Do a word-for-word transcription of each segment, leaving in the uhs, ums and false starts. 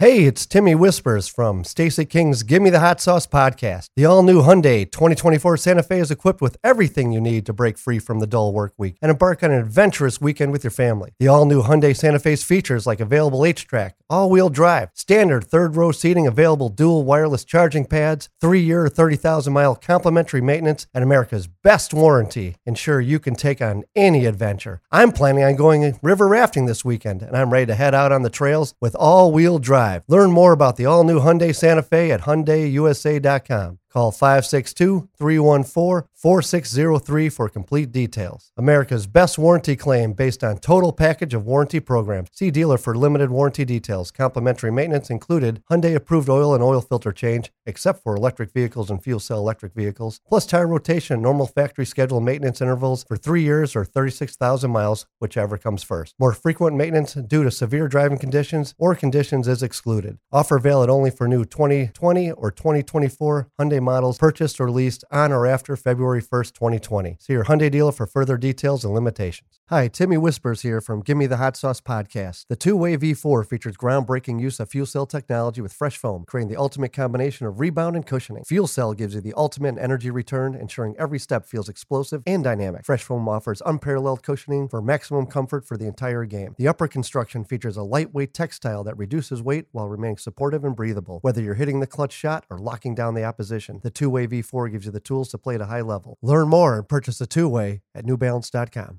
Hey, it's Timmy Whispers from Stacy King's Give Me the Hot Sauce podcast. The all-new Hyundai twenty twenty-four Santa Fe is equipped with everything you need to break free from the dull work week and embark on an adventurous weekend with your family. The all-new Hyundai Santa Fe's features like available H-Track, all-wheel drive, standard third-row seating, available dual wireless charging pads, three-year, thirty thousand mile complimentary maintenance, and America's best warranty ensure you can take on any adventure. I'm planning on going river rafting this weekend, and I'm ready to head out on the trails with all-wheel drive. Learn more about the all-new Hyundai Santa Fe at Hyundai U S A dot com. Call five six two, three one four, four six zero three for complete details. America's best warranty claim based on total package of warranty programs. See dealer for limited warranty details. Complimentary maintenance included. Hyundai approved oil and oil filter change, except for electric vehicles and fuel cell electric vehicles. Plus tire rotation, normal factory schedule maintenance intervals for three years or thirty-six thousand miles, whichever comes first. More frequent maintenance due to severe driving conditions or conditions is excluded. Offer valid only for new twenty twenty or twenty twenty-four Hyundai models purchased or leased on or after February first, twenty twenty. See your Hyundai dealer for further details and limitations. Hi, Timmy Whispers here from Give Me the Hot Sauce podcast. The two-way V four features groundbreaking use of fuel cell technology with fresh foam, creating the ultimate combination of rebound and cushioning. Fuel cell gives you the ultimate energy return, ensuring every step feels explosive and dynamic. Fresh foam offers unparalleled cushioning for maximum comfort for the entire game. The upper construction features a lightweight textile that reduces weight while remaining supportive and breathable, whether you're hitting the clutch shot or locking down the opposition. The two-way V four gives you the tools to play at a high level. Learn more and purchase a two-way at New Balance dot com. Oh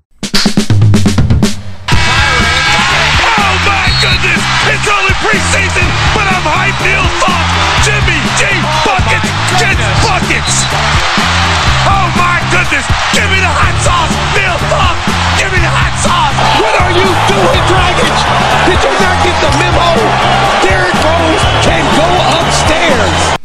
my goodness! It's only preseason, but I'm hyped. Neil Funk, Jimmy G buckets, gets buckets. Oh my goodness! Give me the hot sauce, Neil Funk. Give me the hot sauce. What are you doing, Dragic? Did you not get the memo? Derrick Rose can go upstairs.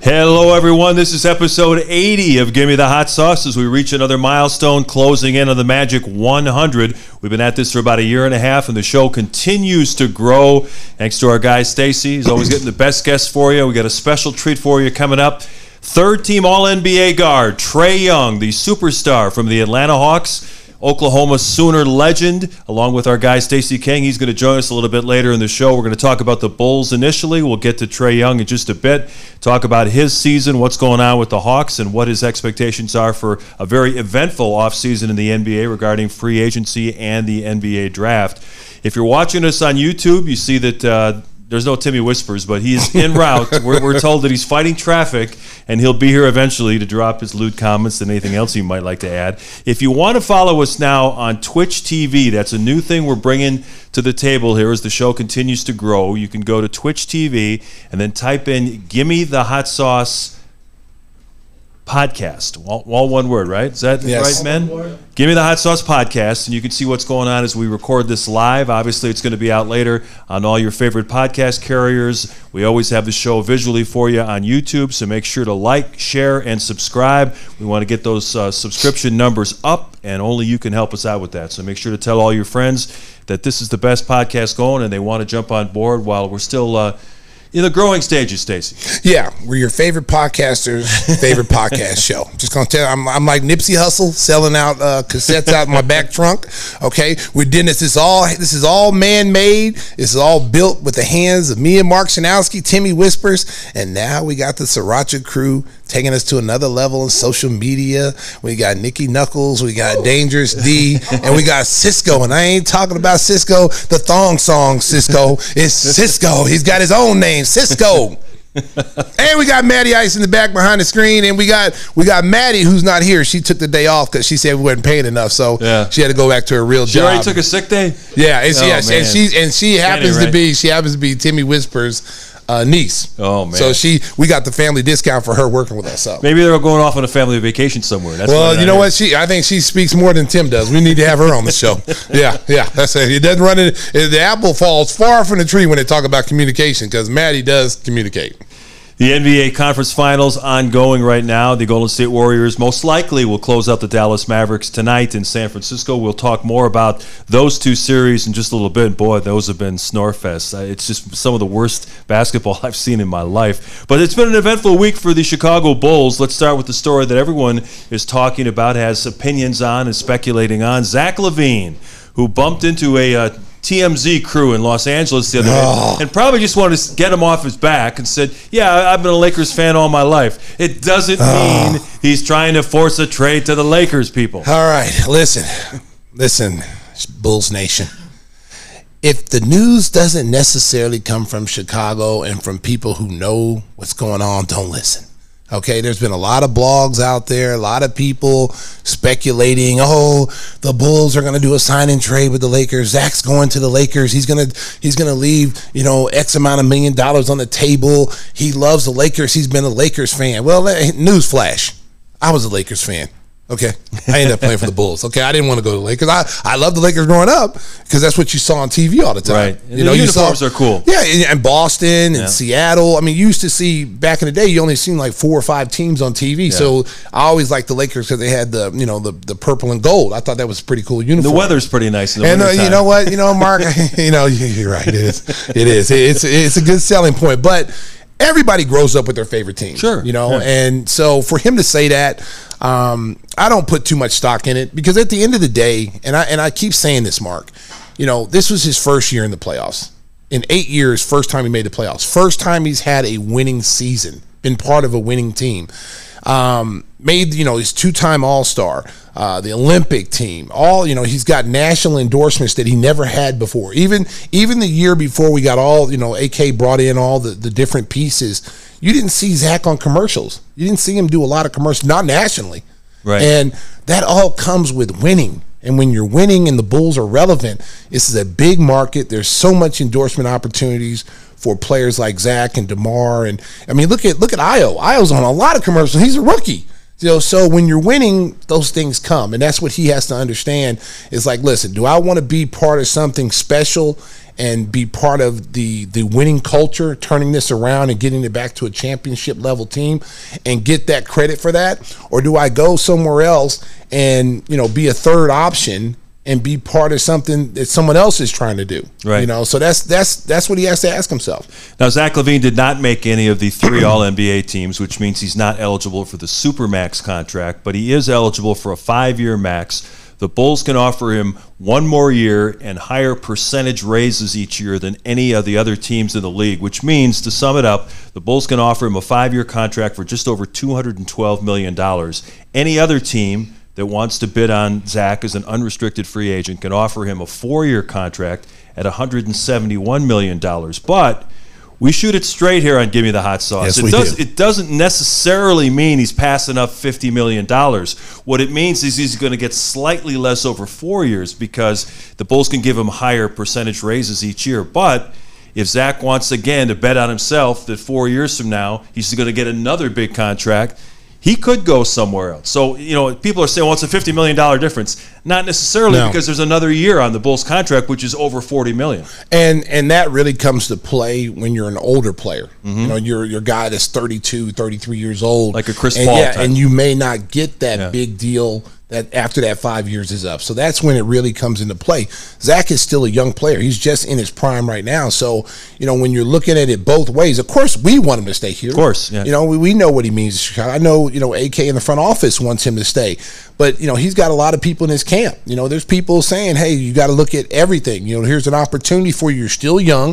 Hello, everyone. This is episode eighty of Give Me the Hot Sauce as we reach another milestone, closing in on the magic one hundred. We've been at this for about a year and a half, and the show continues to grow. Thanks to our guy, Stacy. He's always getting the best guests for you. We got a special treat for you coming up. Third-team All N B A guard, Trae Young, the superstar from the Atlanta Hawks. Oklahoma Sooner legend, along with our guy Stacy King. He's going to join us a little bit later in the show. We're going to talk about the Bulls initially. We'll get to Trae Young in just a bit, talk about his season, what's going on with the Hawks, and what his expectations are for a very eventful offseason in the N B A regarding free agency and the N B A draft. If you're watching us on YouTube, you see that uh, there's no Timmy Whispers, but he's en route. we're, we're told that he's fighting traffic, and he'll be here eventually to drop his lewd comments and anything else he might like to add. If you want to follow us now on Twitch T V, that's a new thing we're bringing to the table here as the show continues to grow. You can go to Twitch T V and then type in Gimme the Hot Sauce Podcast. All, all one word, right? Is that yes. right, men? Give Me the Hot Sauce Podcast, and you can see what's going on as we record this live. Obviously, it's going to be out later on all your favorite podcast carriers. We always have the show visually for you on YouTube, so make sure to like, share, and subscribe. We want to get those uh, subscription numbers up, and only you can help us out with that. So make sure to tell all your friends that this is the best podcast going, and they want to jump on board while we're still uh, in the growing stages, Stacey. Yeah, we're your favorite podcaster's favorite podcast show. Just going to tell you, I'm, I'm like Nipsey Hussle selling out uh, cassettes out my back trunk. Okay, we're doing this. It's all, this is all man-made. This is all built with the hands of me and Mark Shanowski, Timmy Whispers, and now we got the Sriracha crew taking us to another level in social media. We got Nicky Knuckles. We got Dangerous D. And we got Cisco. And I ain't talking about Cisco, the thong song Cisco. It's Cisco. He's got his own name. Cisco. And we got Maddie Ice in the back behind the screen, and we got we got Maddie, who's not here. She took the day off because she said we wasn't paying enough, so yeah. she had to go back to her real she job. She already took a sick day. Yeah, and she, oh, and she and she happens Danny, right? to be she happens to be Timmy Whispers' Uh, niece. Oh man! So she, we got the family discount for her working with us. So maybe they're going off on a family vacation somewhere. That's well, you know here. what? She, I think she speaks more than Tim does. We need to have her on the show. yeah, yeah. That's it. It doesn't run in. The apple falls far from the tree when they talk about communication, because Maddie does communicate. The N B A Conference Finals ongoing right now. The Golden State Warriors most likely will close out the Dallas Mavericks tonight in San Francisco. We'll talk more about those two series in just a little bit. Boy, those have been snorefests. It's just some of the worst basketball I've seen in my life. But it's been an eventful week for the Chicago Bulls. Let's start with the story that everyone is talking about, has opinions on, and speculating on. Zach LaVine, who bumped into a... Uh, T M Z crew in Los Angeles the other oh. day and probably just wanted to get him off his back and said, yeah, I've been a Lakers fan all my life. It doesn't oh. mean he's trying to force a trade to the Lakers, people. All right, listen. Listen, Bulls Nation. If the news doesn't necessarily come from Chicago and from people who know what's going on, don't listen. Okay, there's been a lot of blogs out there, a lot of people speculating, oh, the Bulls are going to do a sign and trade with the Lakers. Zach's going to the Lakers. He's going to he's going to leave, you know, X amount of million dollars on the table. He loves the Lakers. He's been a Lakers fan. Well, newsflash. I was a Lakers fan. Okay, I ended up playing for the Bulls. Okay, I didn't want to go to the Lakers. I, I loved the Lakers growing up because that's what you saw on T V all the time. Right. And you know, the uniforms you saw, are cool. Yeah, and Boston and yeah. Seattle. I mean, you used to see, back in the day, you only seen like four or five teams on T V. Yeah. So I always liked the Lakers because they had the, you know, the, the purple and gold. I thought that was a pretty cool uniform. The weather's pretty nice in the winter time. And uh, you know what? You know, Mark, you know, you're right. It is. It is. It's, it's a good selling point. But everybody grows up with their favorite team. Sure. You know, yeah. and so for him to say that, Um, I don't put too much stock in it because at the end of the day, and I and I keep saying this, Mark, you know, this was his first year in the playoffs. In eight years, first time he made the playoffs. First time he's had a winning season, been part of a winning team. Um, made, you know, his two-time All-Star, uh, the Olympic team. All, you know, he's got national endorsements that he never had before. Even even the year before we got all, you know, A K brought in all the, the different pieces, you didn't see Zach on commercials. You didn't see him do a lot of commercials, not nationally. Right. And that all comes with winning. And when you're winning and the Bulls are relevant, this is a big market. There's so much endorsement opportunities for players like Zach and DeMar. And, I mean, look at look at Ayo. Ayo's on a lot of commercials. He's a rookie. You know, so when you're winning, those things come. And that's what he has to understand. It's like, listen, do I want to be part of something special and be part of the, the winning culture, turning this around and getting it back to a championship-level team and get that credit for that? Or do I go somewhere else and, you know, be a third option and be part of something that someone else is trying to do? Right. You know, so that's that's that's what he has to ask himself. Now, Zach LaVine did not make any of the three All N B A teams, which means he's not eligible for the Supermax contract, but he is eligible for a five-year max. The Bulls can offer him one more year and higher percentage raises each year than any of the other teams in the league, which means, to sum it up, the Bulls can offer him a five-year contract for just over two hundred twelve million dollars. Any other team that wants to bid on Zach as an unrestricted free agent can offer him a four-year contract at one hundred seventy-one million dollars. But we shoot it straight here on Give Me the Hot Sauce. Yes, it, does, do. It doesn't necessarily mean he's passing up fifty million dollars. What it means is he's going to get slightly less over four years because the Bulls can give him higher percentage raises each year. But if Zach wants, again, to bet on himself that four years from now he's going to get another big contract, he could go somewhere else. So, you know, people are saying, well, it's a fifty million dollars difference. Not necessarily, no. because there's another year on the Bulls contract, which is over forty million dollars. And and that really comes to play when you're an older player. Mm-hmm. You know, you're, you're a guy that's thirty-two, thirty-three years old. Like a Chris and, Paul yeah, type. And you may not get that yeah. big deal that after that five years is up. So that's when it really comes into play. Zach is still a young player. He's just in his prime right now. So, you know, when you're looking at it both ways, of course we want him to stay here. Of course. Yeah. You know, we, we know what he means to Chicago. I know, you know, A K in the front office wants him to stay. But, you know, he's got a lot of people in his camp. You know, there's people saying, hey, you got to look at everything. You know, here's an opportunity for you. You're still young.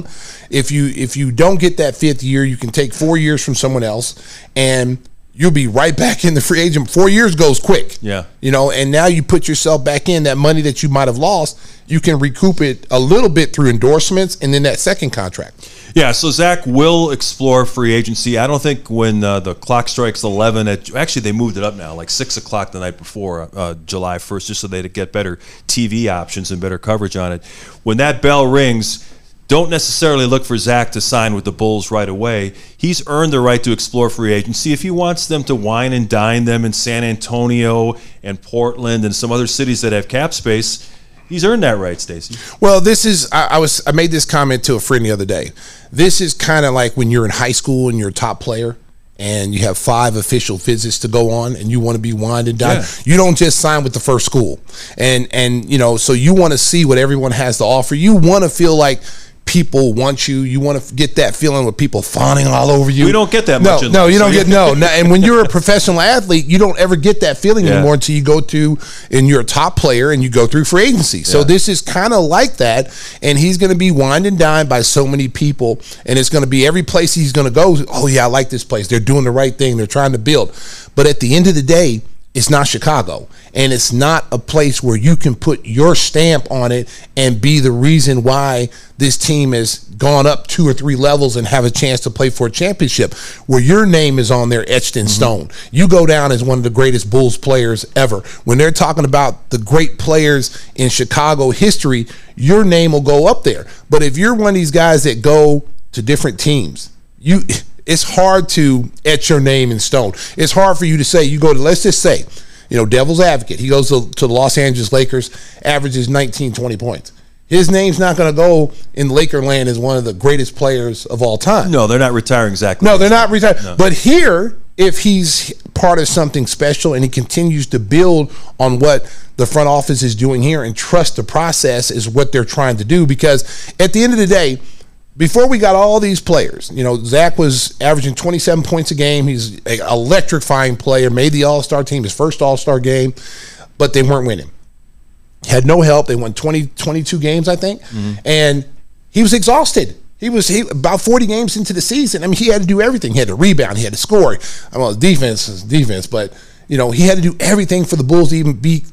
If you if you don't get that fifth year, you can take four years from someone else and you'll be right back in the free agent. Four years goes quick. Yeah. You know, and now you put yourself back in that money that you might have lost. You can recoup it a little bit through endorsements and then that second contract. Yeah, so Zach will explore free agency. I don't think when uh, the clock strikes eleven, at, actually they moved it up now, like six o'clock the night before uh, July first, just so they'd get better T V options and better coverage on it. When that bell rings, don't necessarily look for Zach to sign with the Bulls right away. He's earned the right to explore free agency. If he wants them to wine and dine them in San Antonio and Portland and some other cities that have cap space, he's earned that right, Stacy. Well, this is I, I was I made this comment to a friend the other day. This is kind of like when you're in high school and you're a top player and you have five official visits to go on and you want to be wined and dined. Yeah. You don't just sign with the first school. And and you know, so you want to see what everyone has to offer. You want to feel like people want you. You want to get that feeling with people fawning all over you. We don't get that much. No, no, you don't get no. no. And when you're a professional athlete, you don't ever get that feeling yeah. anymore until you go to and you're a top player and you go through free agency. So yeah. this is kind of like that. And he's going to be wined and dined by so many people, and it's going to be every place he's going to go. Oh yeah, I like this place. They're doing the right thing. They're trying to build. But at the end of the day, it's not Chicago, and it's not a place where you can put your stamp on it and be the reason why this team has gone up two or three levels and have a chance to play for a championship, where your name is on there etched in mm-hmm. stone. You go down as one of the greatest Bulls players ever. When they're talking about the great players in Chicago history, your name will go up there. But if you're one of these guys that go to different teams, you – it's hard to etch your name in stone. It's hard for you to say, you go to, let's just say, you know, devil's advocate. He goes to, to the Los Angeles Lakers, averages nineteen, twenty points. His name's not going to go in Lakerland as one of the greatest players of all time. No, they're not retiring Zach LaVine. No, they're not retiring. No. But here, if he's part of something special and he continues to build on what the front office is doing here and trust the process is what they're trying to do, because at the end of the day, before we got all these players, you know, Zach was averaging twenty-seven points a game. He's an electrifying player, made the All-Star team, his first All-Star game, but they weren't winning. Had no help. They won twenty, twenty-two games, I think, mm-hmm. and he was exhausted. He was he, about forty games into the season. I mean, he had to do everything. He had to rebound. He had to score. I mean, defense is defense, but, you know, he had to do everything for the Bulls to even be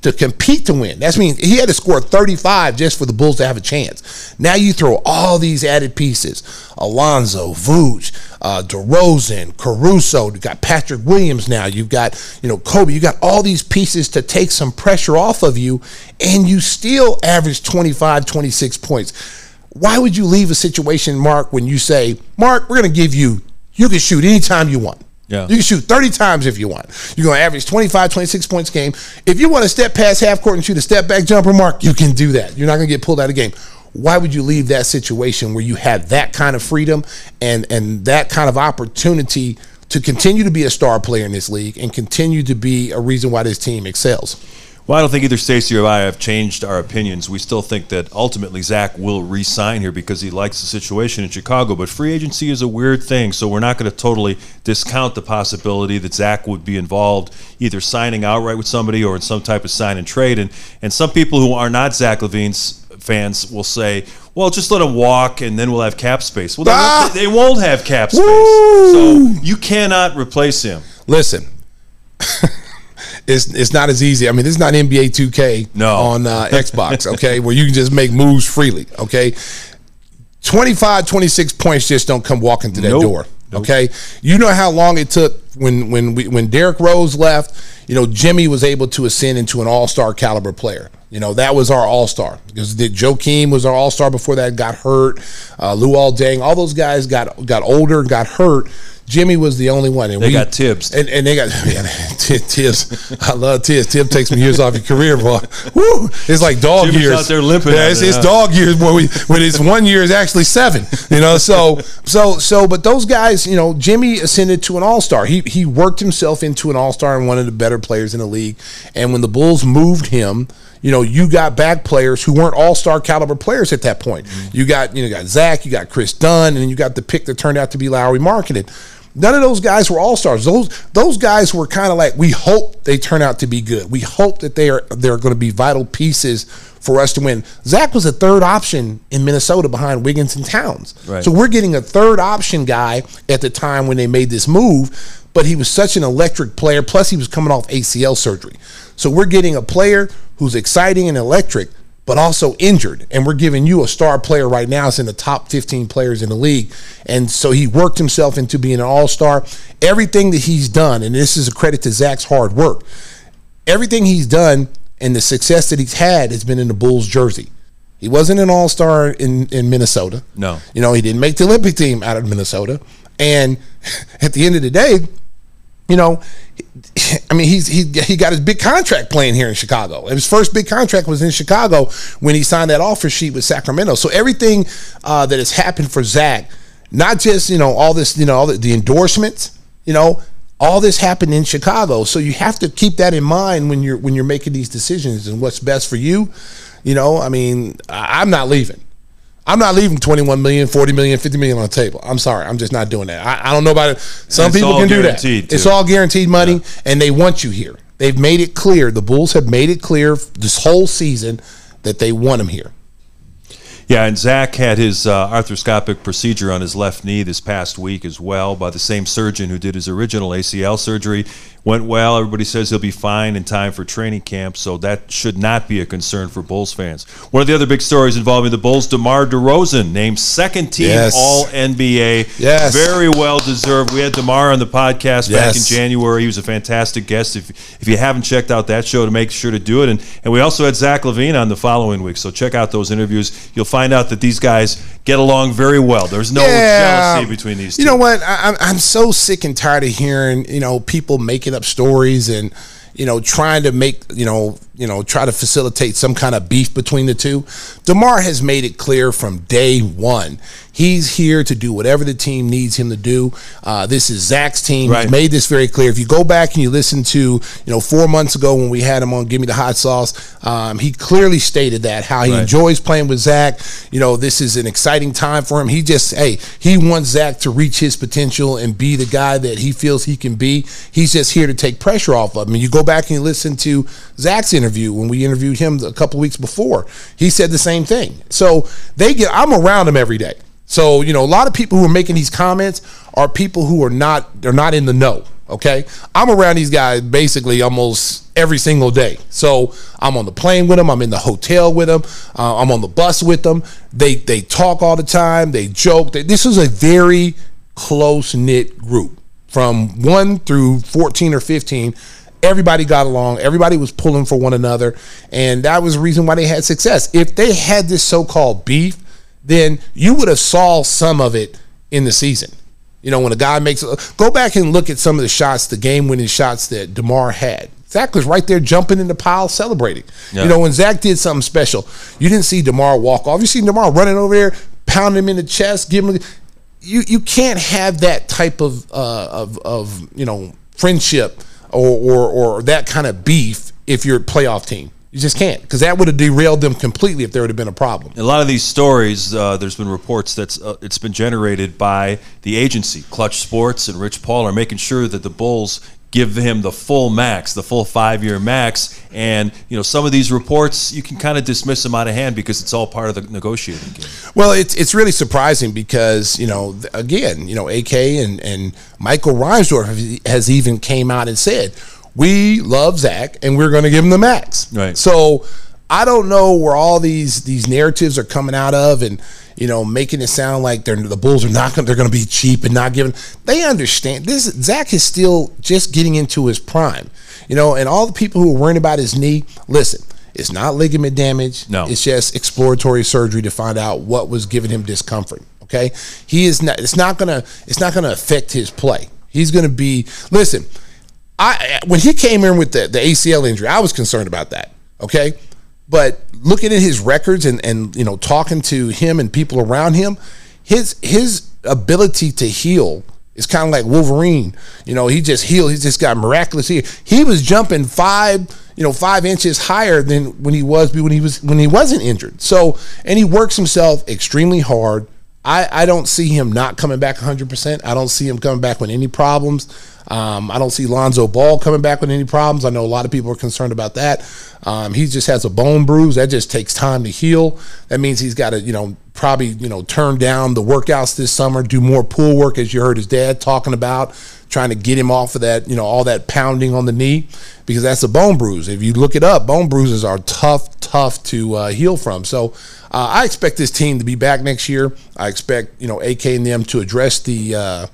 to compete to win. That's mean he had to score thirty-five just for the Bulls to have a chance. Now you throw all these added pieces: Alonzo, Vooch, uh, DeRozan, Caruso. You got Patrick Williams now. You've got you know Kobe. You got all these pieces to take some pressure off of you, and you still average twenty-five, twenty-six points. Why would you leave a situation, Mark, when you say, Mark, we're going to give you, you can shoot anytime you want. Yeah. You can shoot thirty times if you want. You're going to average twenty-five, twenty-six points a game. If you want to step past half court and shoot a step back jumper, Mark, you can do that. You're not going to get pulled out of the game. Why would you leave that situation where you have that kind of freedom and, and that kind of opportunity to continue to be a star player in this league and continue to be a reason why this team excels? Well, I don't think either Stacy or I have changed our opinions. We still think that ultimately Zach will re-sign here because he likes the situation in Chicago. But free agency is a weird thing, so we're not going to totally discount the possibility that Zach would be involved either signing outright with somebody or in some type of sign and trade. And and some people who are not Zach LaVine's fans will say, well, just let him walk and then we'll have cap space. Well, they, ah! they, they won't have cap space. Woo! So you cannot replace him. Listen. It's it's not as easy. I mean, it's not N B A two K no. on uh, Xbox, okay, where you can just make moves freely, okay? twenty-five, twenty-six points just don't come walking through that nope. door, okay? Nope. You know how long it took when when we, when Derrick Rose left, you know, Jimmy was able to ascend into an all-star caliber player. You know, that was our all-star. Because Joakim was our all-star before that, got hurt. Uh, Luol Deng, all those guys got got older, got hurt. Jimmy was the only one. And they we, got Tibbs. And, and they got yeah, t- Tibbs. I love Tibbs. Tibbs takes some years off your career, boy. Woo! It's like dog Jimmy's years. Jimmy's out there limping. Yeah, it's, it's dog years when we when it's one year is actually seven. You know, so so so. But those guys, you know, Jimmy ascended to an all-star. He he worked himself into an all-star and one of the better players in the league. And when the Bulls moved him, you know, you got back players who weren't all-star caliber players at that point. Mm-hmm. You got you know you got Zach, you got Chris Dunn, and you got the pick that turned out to be Lauri Markkanen. None of those guys were all-stars. Those those guys were kind of like, we hope they turn out to be good. We hope that they are they're going to be vital pieces for us to win. Zach was a third option in Minnesota behind Wiggins and Towns. Right. So we're getting a third option guy at the time when they made this move, but he was such an electric player. Plus, he was coming off A C L surgery. So we're getting a player who's exciting and electric, but also injured. And we're giving you a star player right now. It's in the top fifteen players in the league. And so he worked himself into being an all-star. Everything that he's done, and this is a credit to Zach's hard work, everything he's done and the success that he's had has been in the Bulls jersey. He wasn't an all-star in, in Minnesota. No. You know, he didn't make the Olympic team out of Minnesota. And at the end of the day, you know, I mean, he's he he got his big contract playing here in Chicago. His first big contract was in Chicago when he signed that offer sheet with Sacramento. So everything uh, that has happened for Zach, not just, you know, all this, you know, all the, the endorsements, you know, all this happened in Chicago. So you have to keep that in mind when you're when you're making these decisions and what's best for you. You know, I mean, I'm not leaving. I'm not leaving twenty-one million dollars, forty million dollars, fifty million dollars on the table. I'm sorry. I'm just not doing that. I, I don't know about it. Some people can do that. Too. It's all guaranteed money, yeah. And they want you here. They've made it clear. The Bulls have made it clear this whole season that they want him here. Yeah, and Zach had his uh, arthroscopic procedure on his left knee this past week as well by the same surgeon who did his original A C L surgery. Went well. Everybody says he'll be fine in time for training camp, so that should not be a concern for Bulls fans. One of the other big stories involving the Bulls, DeMar DeRozan, named second team yes. All N B A. Yes. Very well deserved. We had DeMar on the podcast yes. back in January. He was a fantastic guest. If if you haven't checked out that show, to make sure to do it. And, and we also had Zach LaVine on the following week, so check out those interviews. You'll find Find out that these guys get along very well. There's no yeah. jealousy between these two. You know what? I, I'm so sick and tired of hearing, you know, people making up stories and, you know, trying to make, you know, you know, try to facilitate some kind of beef between the two. DeMar has made it clear from day one. He's here to do whatever the team needs him to do. Uh, this is Zach's team. Right. He's made this very clear. If you go back and you listen to, you know, four months ago when we had him on Give Me the Hot Sauce, um, he clearly stated that, how he right. enjoys playing with Zach. You know, this is an exciting time for him. He just, hey, he wants Zach to reach his potential and be the guy that he feels he can be. He's just here to take pressure off of him. And you go back and you listen to Zach's interview when we interviewed him a couple weeks before. He said the same thing. So they get, I'm around him every day. So, you know, a lot of people who are making these comments are people who are not, they're not in the know, okay? I'm around these guys basically almost every single day. So I'm on the plane with them. I'm in the hotel with them. Uh, I'm on the bus with them. They they talk all the time. They joke. They, this is a very close-knit group. From one through fourteen or fifteen, everybody got along. Everybody was pulling for one another. And that was the reason why they had success. If they had this so-called beef, then you would have saw some of it in the season. You know, when a guy makes – go back and look at some of the shots, the game-winning shots that DeMar had. Zach was right there jumping in the pile celebrating. Yeah. You know, when Zach did something special, you didn't see DeMar walk off. You see DeMar running over there, pounding him in the chest, giving him – you you can't have that type of, uh, of, of you know, friendship or, or, or that kind of beef if you're a playoff team. You just can't, because that would have derailed them completely if there would have been a problem. A lot of these stories, uh, there's been reports that's uh, it's been generated by the agency. Clutch Sports and Rich Paul are making sure that the Bulls give him the full max, the full five-year max. And, you know, some of these reports, you can kind of dismiss them out of hand because it's all part of the negotiating game. Well, it's it's really surprising because, you know, again, you know, A K and, and Michael Reinsdorf has even came out and said, we love Zach, and we're going to give him the max. Right. So I don't know where all these these narratives are coming out of, and you know, making it sound like they're, the Bulls are not going, they're going to be cheap and not giving. They understand this. Zach is still just getting into his prime, you know, and all the people who are worrying about his knee. Listen, it's not ligament damage. No, it's just exploratory surgery to find out what was giving him discomfort. Okay, he is not. It's not gonna. It's not gonna affect his play. He's going to be. Listen. I when he came in with the, the A C L injury, I was concerned about that, okay? But looking at his records and, and you know, talking to him and people around him, his his ability to heal is kind of like Wolverine. You know, he just healed. He just got miraculous heal. He was jumping five, you know, five inches higher than when he was when he was when he wasn't injured. So, and he works himself extremely hard. I, I don't see him not coming back one hundred percent. I don't see him coming back with any problems. Um, I don't see Lonzo Ball coming back with any problems. I know a lot of people are concerned about that. Um, he just has a bone bruise. That just takes time to heal. That means he's got to, you know, probably, you know, turn down the workouts this summer, do more pool work, as you heard his dad talking about, trying to get him off of that, you know, all that pounding on the knee, because that's a bone bruise. If you look it up, bone bruises are tough, tough to uh, heal from. So uh, I expect this team to be back next year. I expect, you know, A K and them to address the uh,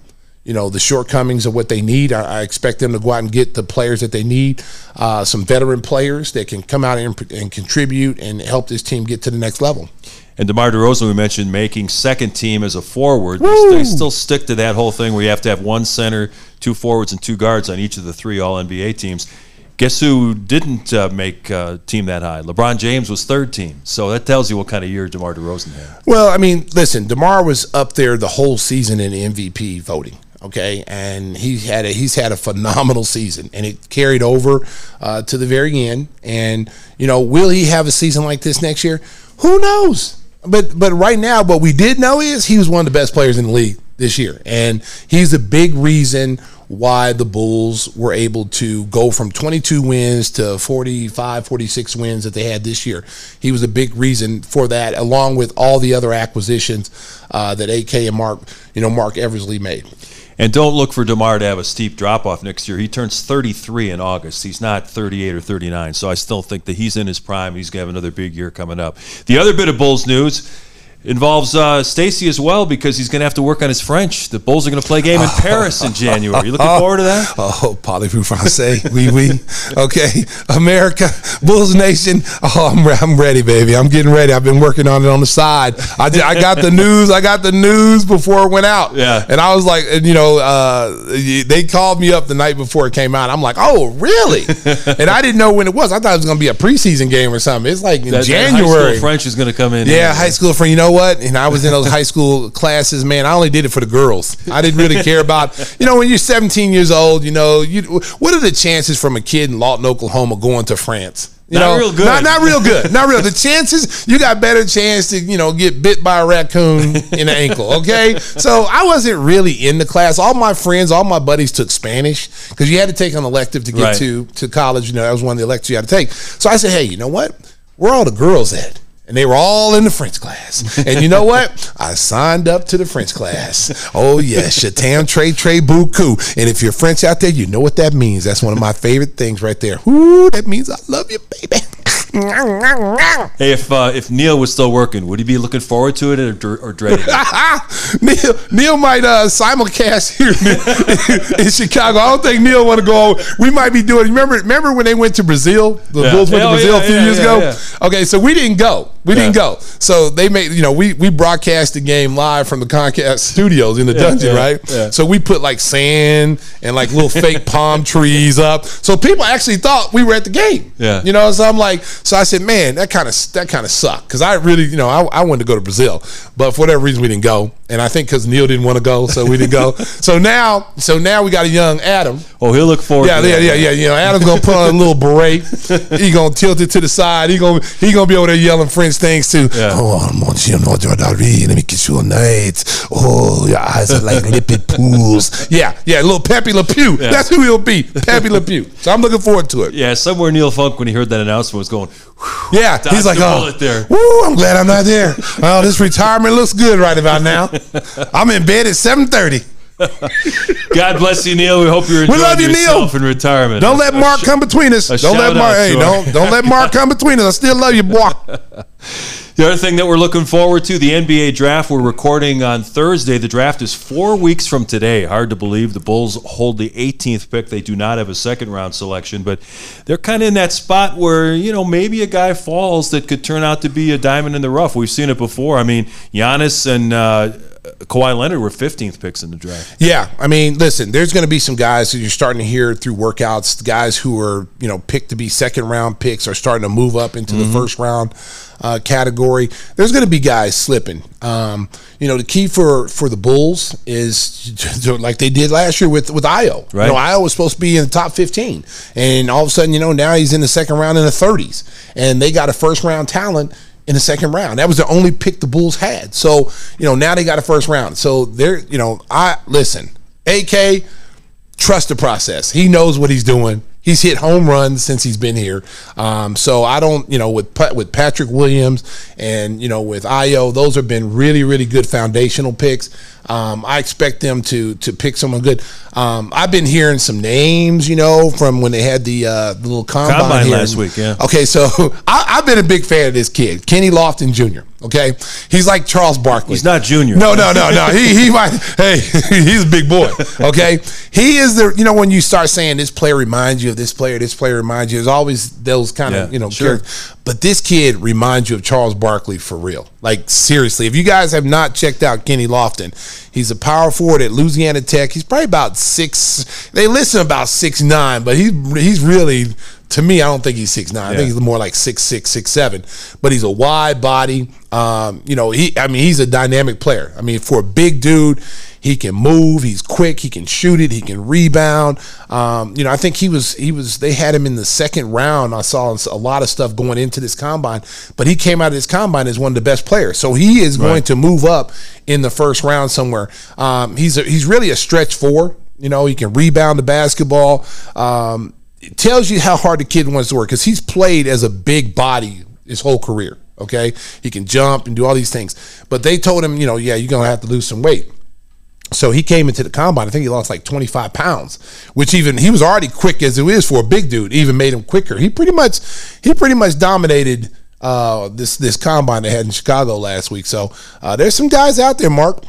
you know, the shortcomings of what they need. I, I expect them to go out and get the players that they need, uh, some veteran players that can come out and, and contribute and help this team get to the next level. And DeMar DeRozan, we mentioned, making second team as a forward. Woo! They still stick to that whole thing where you have to have one center, two forwards, and two guards on each of the three All N B A teams. Guess who didn't uh, make uh, team that high? LeBron James was third team. So that tells you what kind of year DeMar DeRozan had. Well, I mean, listen, DeMar was up there the whole season in the M V P voting. Okay, and he had a, he's had a phenomenal season, and it carried over uh, to the very end. And, you know, will he have a season like this next year? Who knows? But but right now, what we did know is he was one of the best players in the league this year. And he's a big reason why the Bulls were able to go from twenty-two wins to forty-five, forty-six wins that they had this year. He was a big reason for that, along with all the other acquisitions uh, that A K and Mark, you know, Mark Eversley made. And don't look for DeMar to have a steep drop-off next year. He turns thirty-three in August. He's not thirty-eight or thirty-nine, so I still think that he's in his prime. He's going to have another big year coming up. The other bit of Bulls news involves uh, Stacy as well, because he's going to have to work on his French. The Bulls are going to play a game in Paris in January. Are you looking forward to that? Oh, parlez-vous français? Oui, oui. Okay, America, Bulls Nation. Oh, I'm, re- I'm ready, baby. I'm getting ready. I've been working on it on the side. I, did, I got the news. I got the news before it went out. Yeah. And I was like, you know, uh, they called me up the night before it came out. I'm like, oh, really? And I didn't know when it was. I thought it was going to be a preseason game or something. It's like in that, January. That high school French is going to come in. Yeah, anyway. High school French. You know what? And I was in those high school classes, man. I only did it for the girls. I didn't really care about, you know, when you're seventeen years old, you know, you, what are the chances from a kid in Lawton, Oklahoma going to France? You not know, real good. Not, not real good. Not real. The chances, you got better chance to, you know, get bit by a raccoon in the ankle, okay? So I wasn't really in the class. All my friends, all my buddies took Spanish because you had to take an elective to get right. to, to college. You know, that was one of the electives you had to take. So I said, hey, you know what? Where are all the girls at? And they were all in the French class. And you know what? I signed up to the French class. Oh, yes. Yeah. Chatam, Trey, Trey, Buku. And if you're French out there, you know what that means. That's one of my favorite things right there. Ooh, that means I love you, baby. Hey, if uh, if Neil was still working, would he be looking forward to it or, dre- or dreading it? Neil, Neil might uh, simulcast here in, in Chicago. I don't think Neil want to go. We might be doing. Remember, remember when they went to Brazil? The yeah. Bulls went oh, to Brazil yeah, a few yeah, years yeah, ago. Yeah. Okay, so we didn't go. We yeah. didn't go. So they made. You know, we we broadcast the game live from the Comcast studios in the yeah, dungeon, yeah, right? Yeah. So we put like sand and like little fake palm trees up, so people actually thought we were at the game. Yeah, you know. So I'm like. So I said, man, that kind of that kind of sucked because I really, you know, I, I wanted to go to Brazil, but for whatever reason we didn't go, and I think because Neil didn't want to go, so we didn't go. So now, so now we got a young Adam. Oh, he'll look forward. Yeah, to yeah, that. yeah, yeah. You know, Adam's gonna put on a little beret. He gonna tilt it to the side. He gonna he gonna be over there yelling French things too. Yeah. Oh, mon Dieu, mon Dieu, let me kiss you all night. Oh, your eyes are like lipid pools. Yeah, yeah, a little Pepe Le Pew. Yeah. That's who he'll be, Pepe Le Pew. So I'm looking forward to it. Yeah, somewhere Neil Funk when he heard that announcement was going. Whew, yeah, he's like, oh, there. Woo, I'm glad I'm not there. Well, this retirement looks good right about now. I'm in bed at seven thirty. God bless you, Neil. We hope you're enjoying we love you, yourself Neil. In retirement. Don't let Mark sh- come between us. Don't let Mark. Hey, don't don't let Mark come between us. I still love you, boy. The other thing that we're looking forward to, the N B A draft. We're recording on Thursday. The draft is four weeks from today. Hard to believe. The Bulls hold the eighteenth pick. They do not have a second round selection, but they're kind of in that spot where, you know, maybe a guy falls that could turn out to be a diamond in the rough. We've seen it before. I mean, Giannis and uh, Kawhi Leonard were fifteenth picks in the draft. Yeah, I mean, listen, there's going to be some guys that you're starting to hear through workouts, guys who are, you know, picked to be second-round picks are starting to move up into mm-hmm. the first-round uh, category. There's going to be guys slipping. Um, you know, the key for, for the Bulls is, to, like they did last year with, with Ayo. Right. You know, Ayo was supposed to be in the top fifteen, and all of a sudden, you know, now he's in the second round in the thirties, and they got a first-round talent in the second round. That was the only pick the Bulls had. So, you know, now they got a first round. So they're, you know, I listen, A K, trust the process. He knows what he's doing. He's hit home runs since he's been here. Um, so I don't, you know, with with Patrick Williams and, you know, with Ayo, those have been really, really good foundational picks. Um, I expect them to to pick someone good. Um, I've been hearing some names, you know, from when they had the, uh, the little combine, combine here. last week. Yeah. Okay, so I, I've been a big fan of this kid, Kenny Lofton Junior Okay, he's like Charles Barkley. He's not Junior. No, no, no, no. he he might. Hey, he's a big boy. Okay, he is the. You know, when you start saying this player reminds you of this player, this player reminds you. There's always those kind of yeah, you know. Sure. Characters. But this kid reminds you of Charles Barkley for real. Like, seriously, if you guys have not checked out Kenny Lofton, he's a power forward at Louisiana Tech. He's probably about six. They list him about six nine, but he he's really. To me, I don't think he's six nine. Yeah. I think he's more like six six, six seven. But he's a wide body. Um, you know, he. I mean, he's a dynamic player. I mean, for a big dude, He can move. He's quick. He can shoot it. He can rebound. Um, you know, I think he was, he was, they had him in the second round. I saw a lot of stuff going into this combine, but he came out of this combine as one of the best players. So he is right. going to move up in the first round somewhere. Um, he's a, he's really a stretch four. You know, he can rebound the basketball. Um, it tells you how hard the kid wants to work because he's played as a big body his whole career. Okay, he can jump and do all these things, but they told him, you know, yeah, you're gonna have to lose some weight. So he came into the combine. I think he lost like twenty-five pounds, which even he was already quick as it is for a big dude. Even made him quicker. He pretty much, he pretty much dominated uh, this this combine they had in Chicago last week. So uh, there's some guys out there, Mark.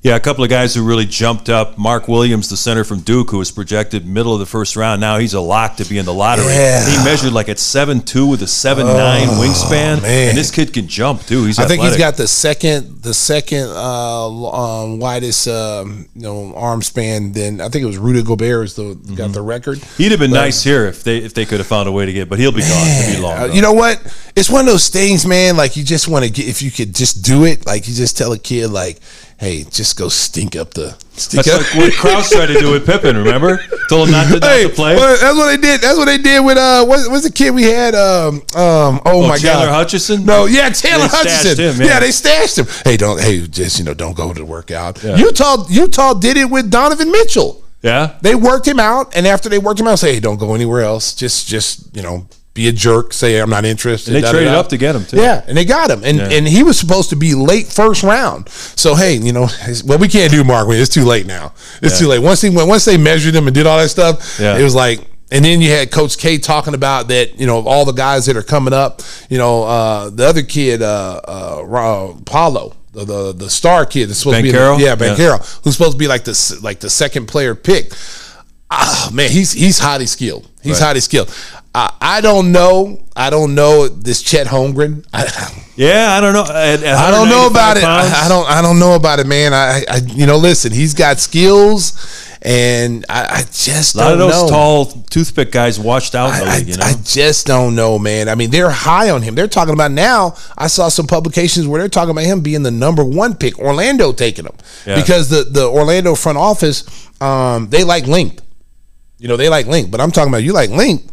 Yeah, a couple of guys who really jumped up. Mark Williams, the center from Duke, who was projected middle of the first round. Now he's a lock to be in the lottery. Yeah. He measured like at seven two with a seven nine oh, wingspan. Man. And this kid can jump, too. He's I athletic. think he's got the second the second uh, um, widest um, you know, arm span. Then I think it was Rudy Gobert who's the, mm-hmm. got the record. He'd have been but, nice here if they if they could have found a way to get, but he'll be man. gone. He'll be long. Uh, you know what? It's one of those things, man, like you just want to get, if you could just do it, like you just tell a kid, like, hey, just go stink up the stink that's up. Like what Krause tried to do with Pippen, remember? Told him not to, hey, not to play. Well, that's what they did. That's what they did with uh, what was the kid we had? Um, um, oh, oh my Chandler God, Taylor Hutchison. No, yeah, Taylor they Hutchison. Stashed him, yeah. yeah, they stashed him. Hey, don't. Hey, just you know, don't go to the workout. Yeah. Utah, Utah did it with Donovan Mitchell. Yeah, they worked him out, and after they worked him out, say, hey, don't go anywhere else. Just, just you know. Be a jerk, say I'm not interested. And they da, traded da, da. up to get him, too. Yeah, and they got him. And yeah. and he was supposed to be late first round. So, hey, you know, well, we can't do Mark. It's too late now. It's yeah. too late. Once he went, once they measured him and did all that stuff, yeah. it was like, and then you had Coach K talking about that, you know, of all the guys that are coming up, you know, uh, the other kid, uh, uh, Paulo. The, the the star kid that's supposed Banchero? to be, yeah, Banchero, yeah. who's supposed to be like the like the second player pick. Ah, man, he's he's highly skilled. He's right. highly skilled. Uh, I don't know. I don't know this Chet Holmgren. I, yeah, I don't know. At, at I don't know about pounds. it. I, I don't. I don't know about it, man. I, I. You know, listen. He's got skills, and I, I just don't know. A lot of those know. tall toothpick guys washed out. I, I, league, you know? I just don't know, man. I mean, they're high on him. They're talking about now. I saw some publications where they're talking about him being the number one pick. Orlando taking him yeah. because the the Orlando front office um, they like length. You know, they like length, but I'm talking about you like length.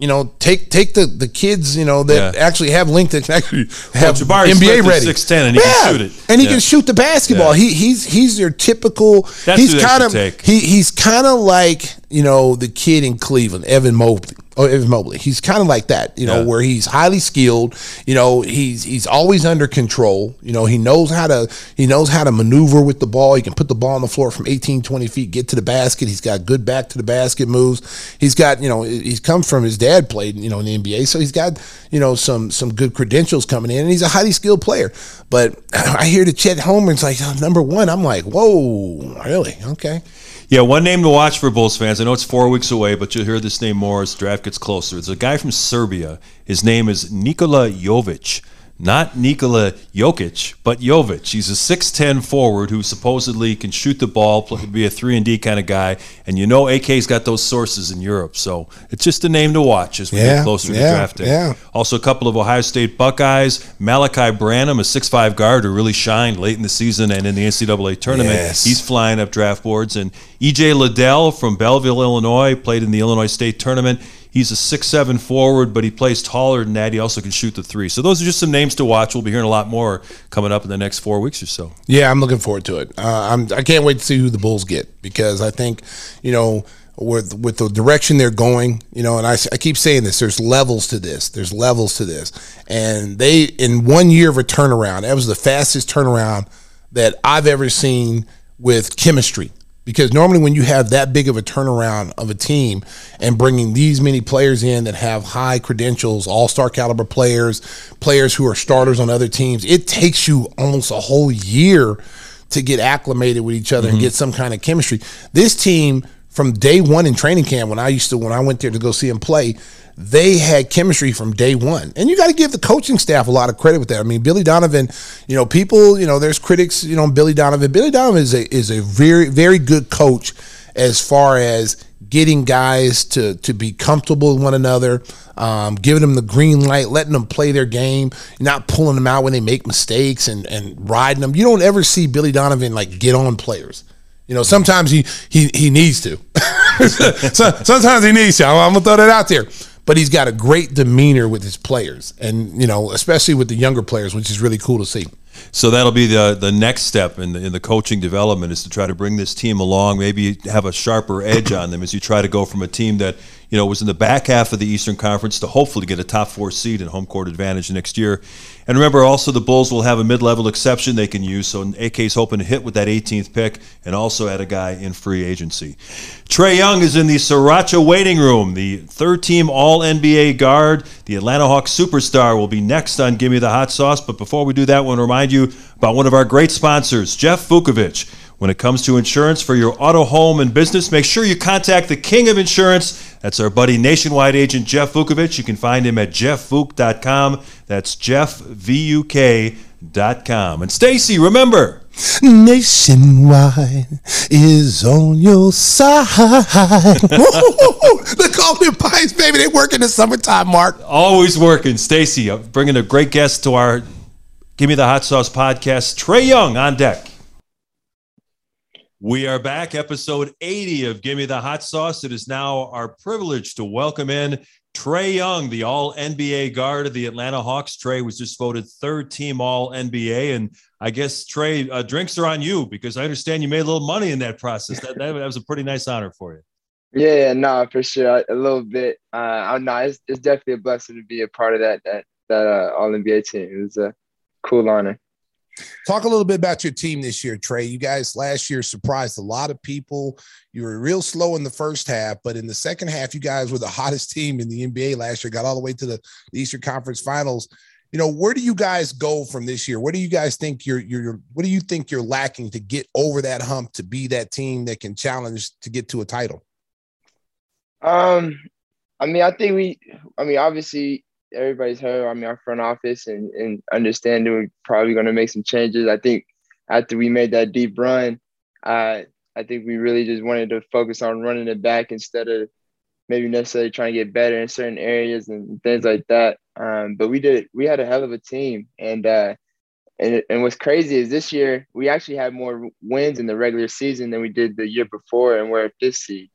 You know, take take the, the kids, you know, that yeah. actually have length that actually have well, N B A ready. six ten and he yeah. can shoot it. And he yeah. can shoot the basketball. Yeah. He he's he's your typical That's he's kind of he he's kind of like, you know, the kid in Cleveland, Evan Mobley. Oh, Evan Mobley. He's kind of like that, you know, yeah. where he's highly skilled, you know, he's he's always under control. You know, he knows how to he knows how to maneuver with the ball. He can put the ball on the floor from eighteen, twenty feet, get to the basket. He's got good back to the basket moves. He's got, you know, he's come from his dad. Dad played, you know, in the N B A, so he's got, you know, some some good credentials coming in, and he's a highly skilled player. But I hear the Chet Holmgren's like oh, number one. I'm like, whoa, really? Okay. Yeah, one name to watch for Bulls fans. I know it's four weeks away, but you'll hear this name more as the draft gets closer. It's a guy from Serbia. His name is Nikola Jovic. Not Nikola Jokic, but Jovic. He's a six ten forward who supposedly can shoot the ball, be a three and D kind of guy. And you know A K's got those sources in Europe. So it's just a name to watch as we yeah, get closer yeah, to draft day. Yeah. Also a couple of Ohio State Buckeyes. Malachi Branham, a six five guard who really shined late in the season and in the N C double A tournament. Yes. He's flying up draft boards. And E J Liddell from Belleville, Illinois, played in the Illinois State tournament. He's a six seven forward, but he plays taller than that. He also can shoot the three. So those are just some names to watch. We'll be hearing a lot more coming up in the next four weeks or so. Yeah, I'm looking forward to it. Uh, I'm, I can't wait to see who the Bulls get because I think, you know, with with the direction they're going, you know, and I, I keep saying this, there's levels to this. There's levels to this. And they, in one year of a turnaround, that was the fastest turnaround that I've ever seen with chemistry. Because normally when you have that big of a turnaround of a team and bringing these many players in that have high credentials, all-star caliber players, players who are starters on other teams, it takes you almost a whole year to get acclimated with each other mm-hmm. and get some kind of chemistry. This team, from day one in training camp, when I used to, when I went there to go see them play, they had chemistry from day one. And you got to give the coaching staff a lot of credit with that. I mean, Billy Donovan, you know, people, you know, there's critics, you know, Billy Donovan. Billy Donovan is a, is a very, very good coach as far as getting guys to to be comfortable with one another, um, giving them the green light, letting them play their game, not pulling them out when they make mistakes and, and riding them. You don't ever see Billy Donovan, like, get on players. You know, sometimes he he, he needs to. so, sometimes he needs to. I'm going to throw that out there. But he's got a great demeanor with his players, and, you know, especially with the younger players, which is really cool to see. So that'll be the the next step in the, in the coaching development, is to try to bring this team along, maybe have a sharper edge on them as you try to go from a team that, you know, was in the back half of the Eastern Conference to hopefully get a top four seed and home court advantage next year. And remember also, the Bulls will have a mid-level exception they can use, so A K's hoping to hit with that eighteenth pick and also add a guy in free agency. Trae Young is in the Sriracha waiting room. The third-team All-N B A guard, the Atlanta Hawks superstar, will be next on Give Me the Hot Sauce. But before we do that, I want to remind you about one of our great sponsors, Jeff Vukovich. When it comes to insurance for your auto, home, and business, make sure you contact the king of insurance. That's our buddy, nationwide agent Jeff Vukovich. You can find him at jeff vuk dot com. That's Jeff, V U K dot com. And Stacy, remember, Nationwide is on your side. The golden pipes, baby, they work in the summertime, Mark. Always working. Stacy, bringing a great guest to our Give Me the Hot Sauce podcast. Trae Young on deck. We are back, episode eighty of Give Me the Hot Sauce. It is now our privilege to welcome in Trae Young, the All-N B A guard of the Atlanta Hawks. Trae was just voted third-team All-N B A, and I guess, Trae, uh, drinks are on you, because I understand you made a little money in that process. That, that, that was a pretty nice honor for you. Yeah, no, for sure, a little bit. Uh, I'm not, it's, it's definitely a blessing to be a part of that that, that uh, All-N B A team. It was a cool honor. Talk a little bit about your team this year, Trae. You guys last year surprised a lot of people. You were real slow in the first half, but in the second half, you guys were the hottest team in the N B A last year, got all the way to the, the Eastern Conference Finals. You know, where do you guys go from this year? What do you guys think you're, you're, what do you think you're lacking to get over that hump to be that team that can challenge to get to a title? Um, I mean, I think we, I mean, obviously, everybody's heard, I mean, our front office and, and understanding we're probably going to make some changes. I think after we made that deep run, uh, I think we really just wanted to focus on running it back instead of maybe necessarily trying to get better in certain areas and things like that. Um, but we did, we had a hell of a team. And, uh, and, and what's crazy is this year, we actually had more wins in the regular season than we did the year before, and we're at fifth seed.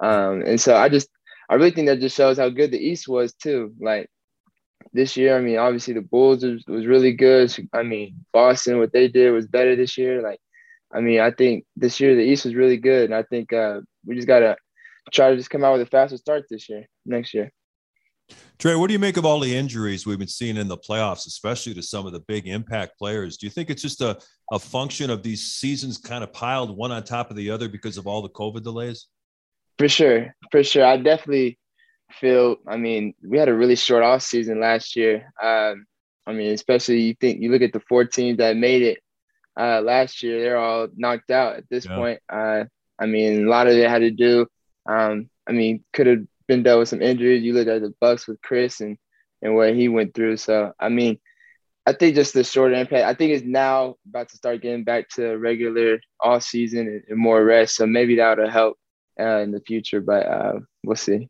Um, and so I just, I really think that just shows how good the East was too. Like, this year, I mean, obviously the Bulls was, was really good. I mean, Boston, what they did was better this year. Like, I mean, I think this year the East was really good, and I think uh, we just got to try to just come out with a faster start this year, next year. Trae, what do you make of all the injuries we've been seeing in the playoffs, especially to some of the big impact players? Do you think it's just a, a function of these seasons kind of piled one on top of the other because of all the COVID delays? For sure, for sure. I definitely – Feel, I mean, we had a really short off season last year. Um, I mean, especially you think you look at the four teams that made it uh, last year; they're all knocked out at this yeah. point. Uh, I mean, a lot of it had to do. Um, I mean, could have been dealt with some injuries. You look at the Bucks with Chris and and what he went through. So, I mean, I think just the shorter impact. I think it's now about to start getting back to regular off season and, and more rest. So maybe that'll help uh, in the future, but uh, we'll see.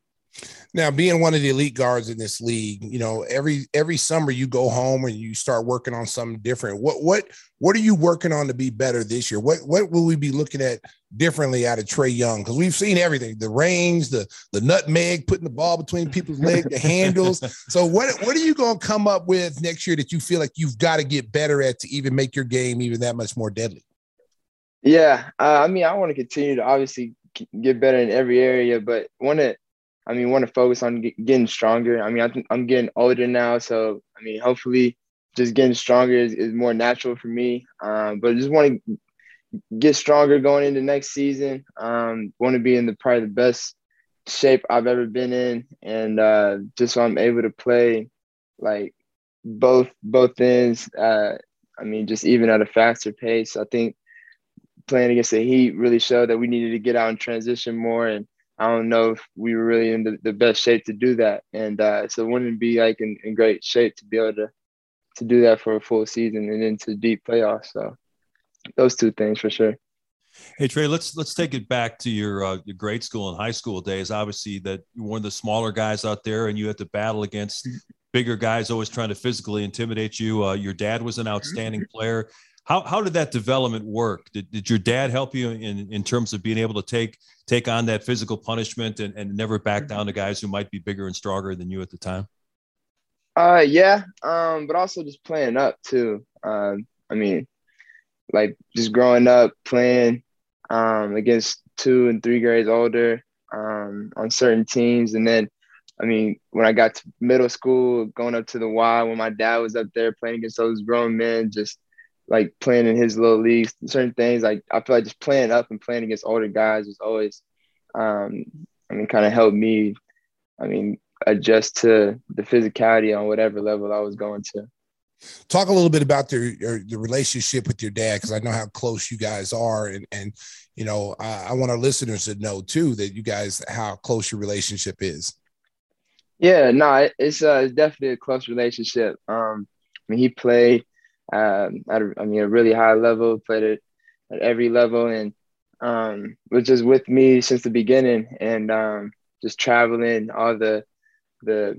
Now, being one of the elite guards in this league, you know, every every summer you go home and you start working on something different. What what what are you working on to be better this year? What what will we be looking at differently out of Trae Young? Because we've seen everything: the range, the the nutmeg, putting the ball between people's legs, the handles. So what what are you going to come up with next year that you feel like you've got to get better at to even make your game even that much more deadly? Yeah, uh, I mean, I want to continue to obviously get better in every area, but want to. I mean, want to focus on getting stronger. I mean, I think I'm getting older now, so I mean, hopefully, just getting stronger is, is more natural for me. Um, but I just want to get stronger going into next season. Um, want to be in the probably the best shape I've ever been in, and uh, just so I'm able to play like both both ends. Uh, I mean, just even at a faster pace. I think playing against the Heat really showed that we needed to get out and transition more and. I don't know if we were really in the, the best shape to do that. And uh, so wouldn't it be like in, in great shape to be able to, to do that for a full season and into deep playoffs. So those two things for sure. Hey, Trae, let's let's take it back to your, uh, your grade school and high school days. Obviously, that you're one of the smaller guys out there, and you had to battle against bigger guys always trying to physically intimidate you. Uh, your dad was an outstanding player. How how did that development work? Did, did your dad help you in, in terms of being able to take take on that physical punishment and, and never back down to guys who might be bigger and stronger than you at the time? Uh, yeah, um, but also just playing up, too. Um, I mean, like just growing up, playing um, against two and three grades older um, on certain teams. And then, I mean, when I got to middle school, going up to the Y, when my dad was up there playing against those grown men, just like playing in his little leagues, certain things, like I feel like just playing up and playing against older guys was always, um, I mean, kind of helped me, I mean, adjust to the physicality on whatever level I was going to. Talk a little bit about the, your, the relationship with your dad, because I know how close you guys are. And, and you know, I, I want our listeners to know, too, that you guys, how close your relationship is. Yeah, no, it, it's, uh, it's definitely a close relationship. Um, I mean, he played um, at, I mean, a really high level, played at, at every level, and um, was just with me since the beginning, and um, just traveling all the the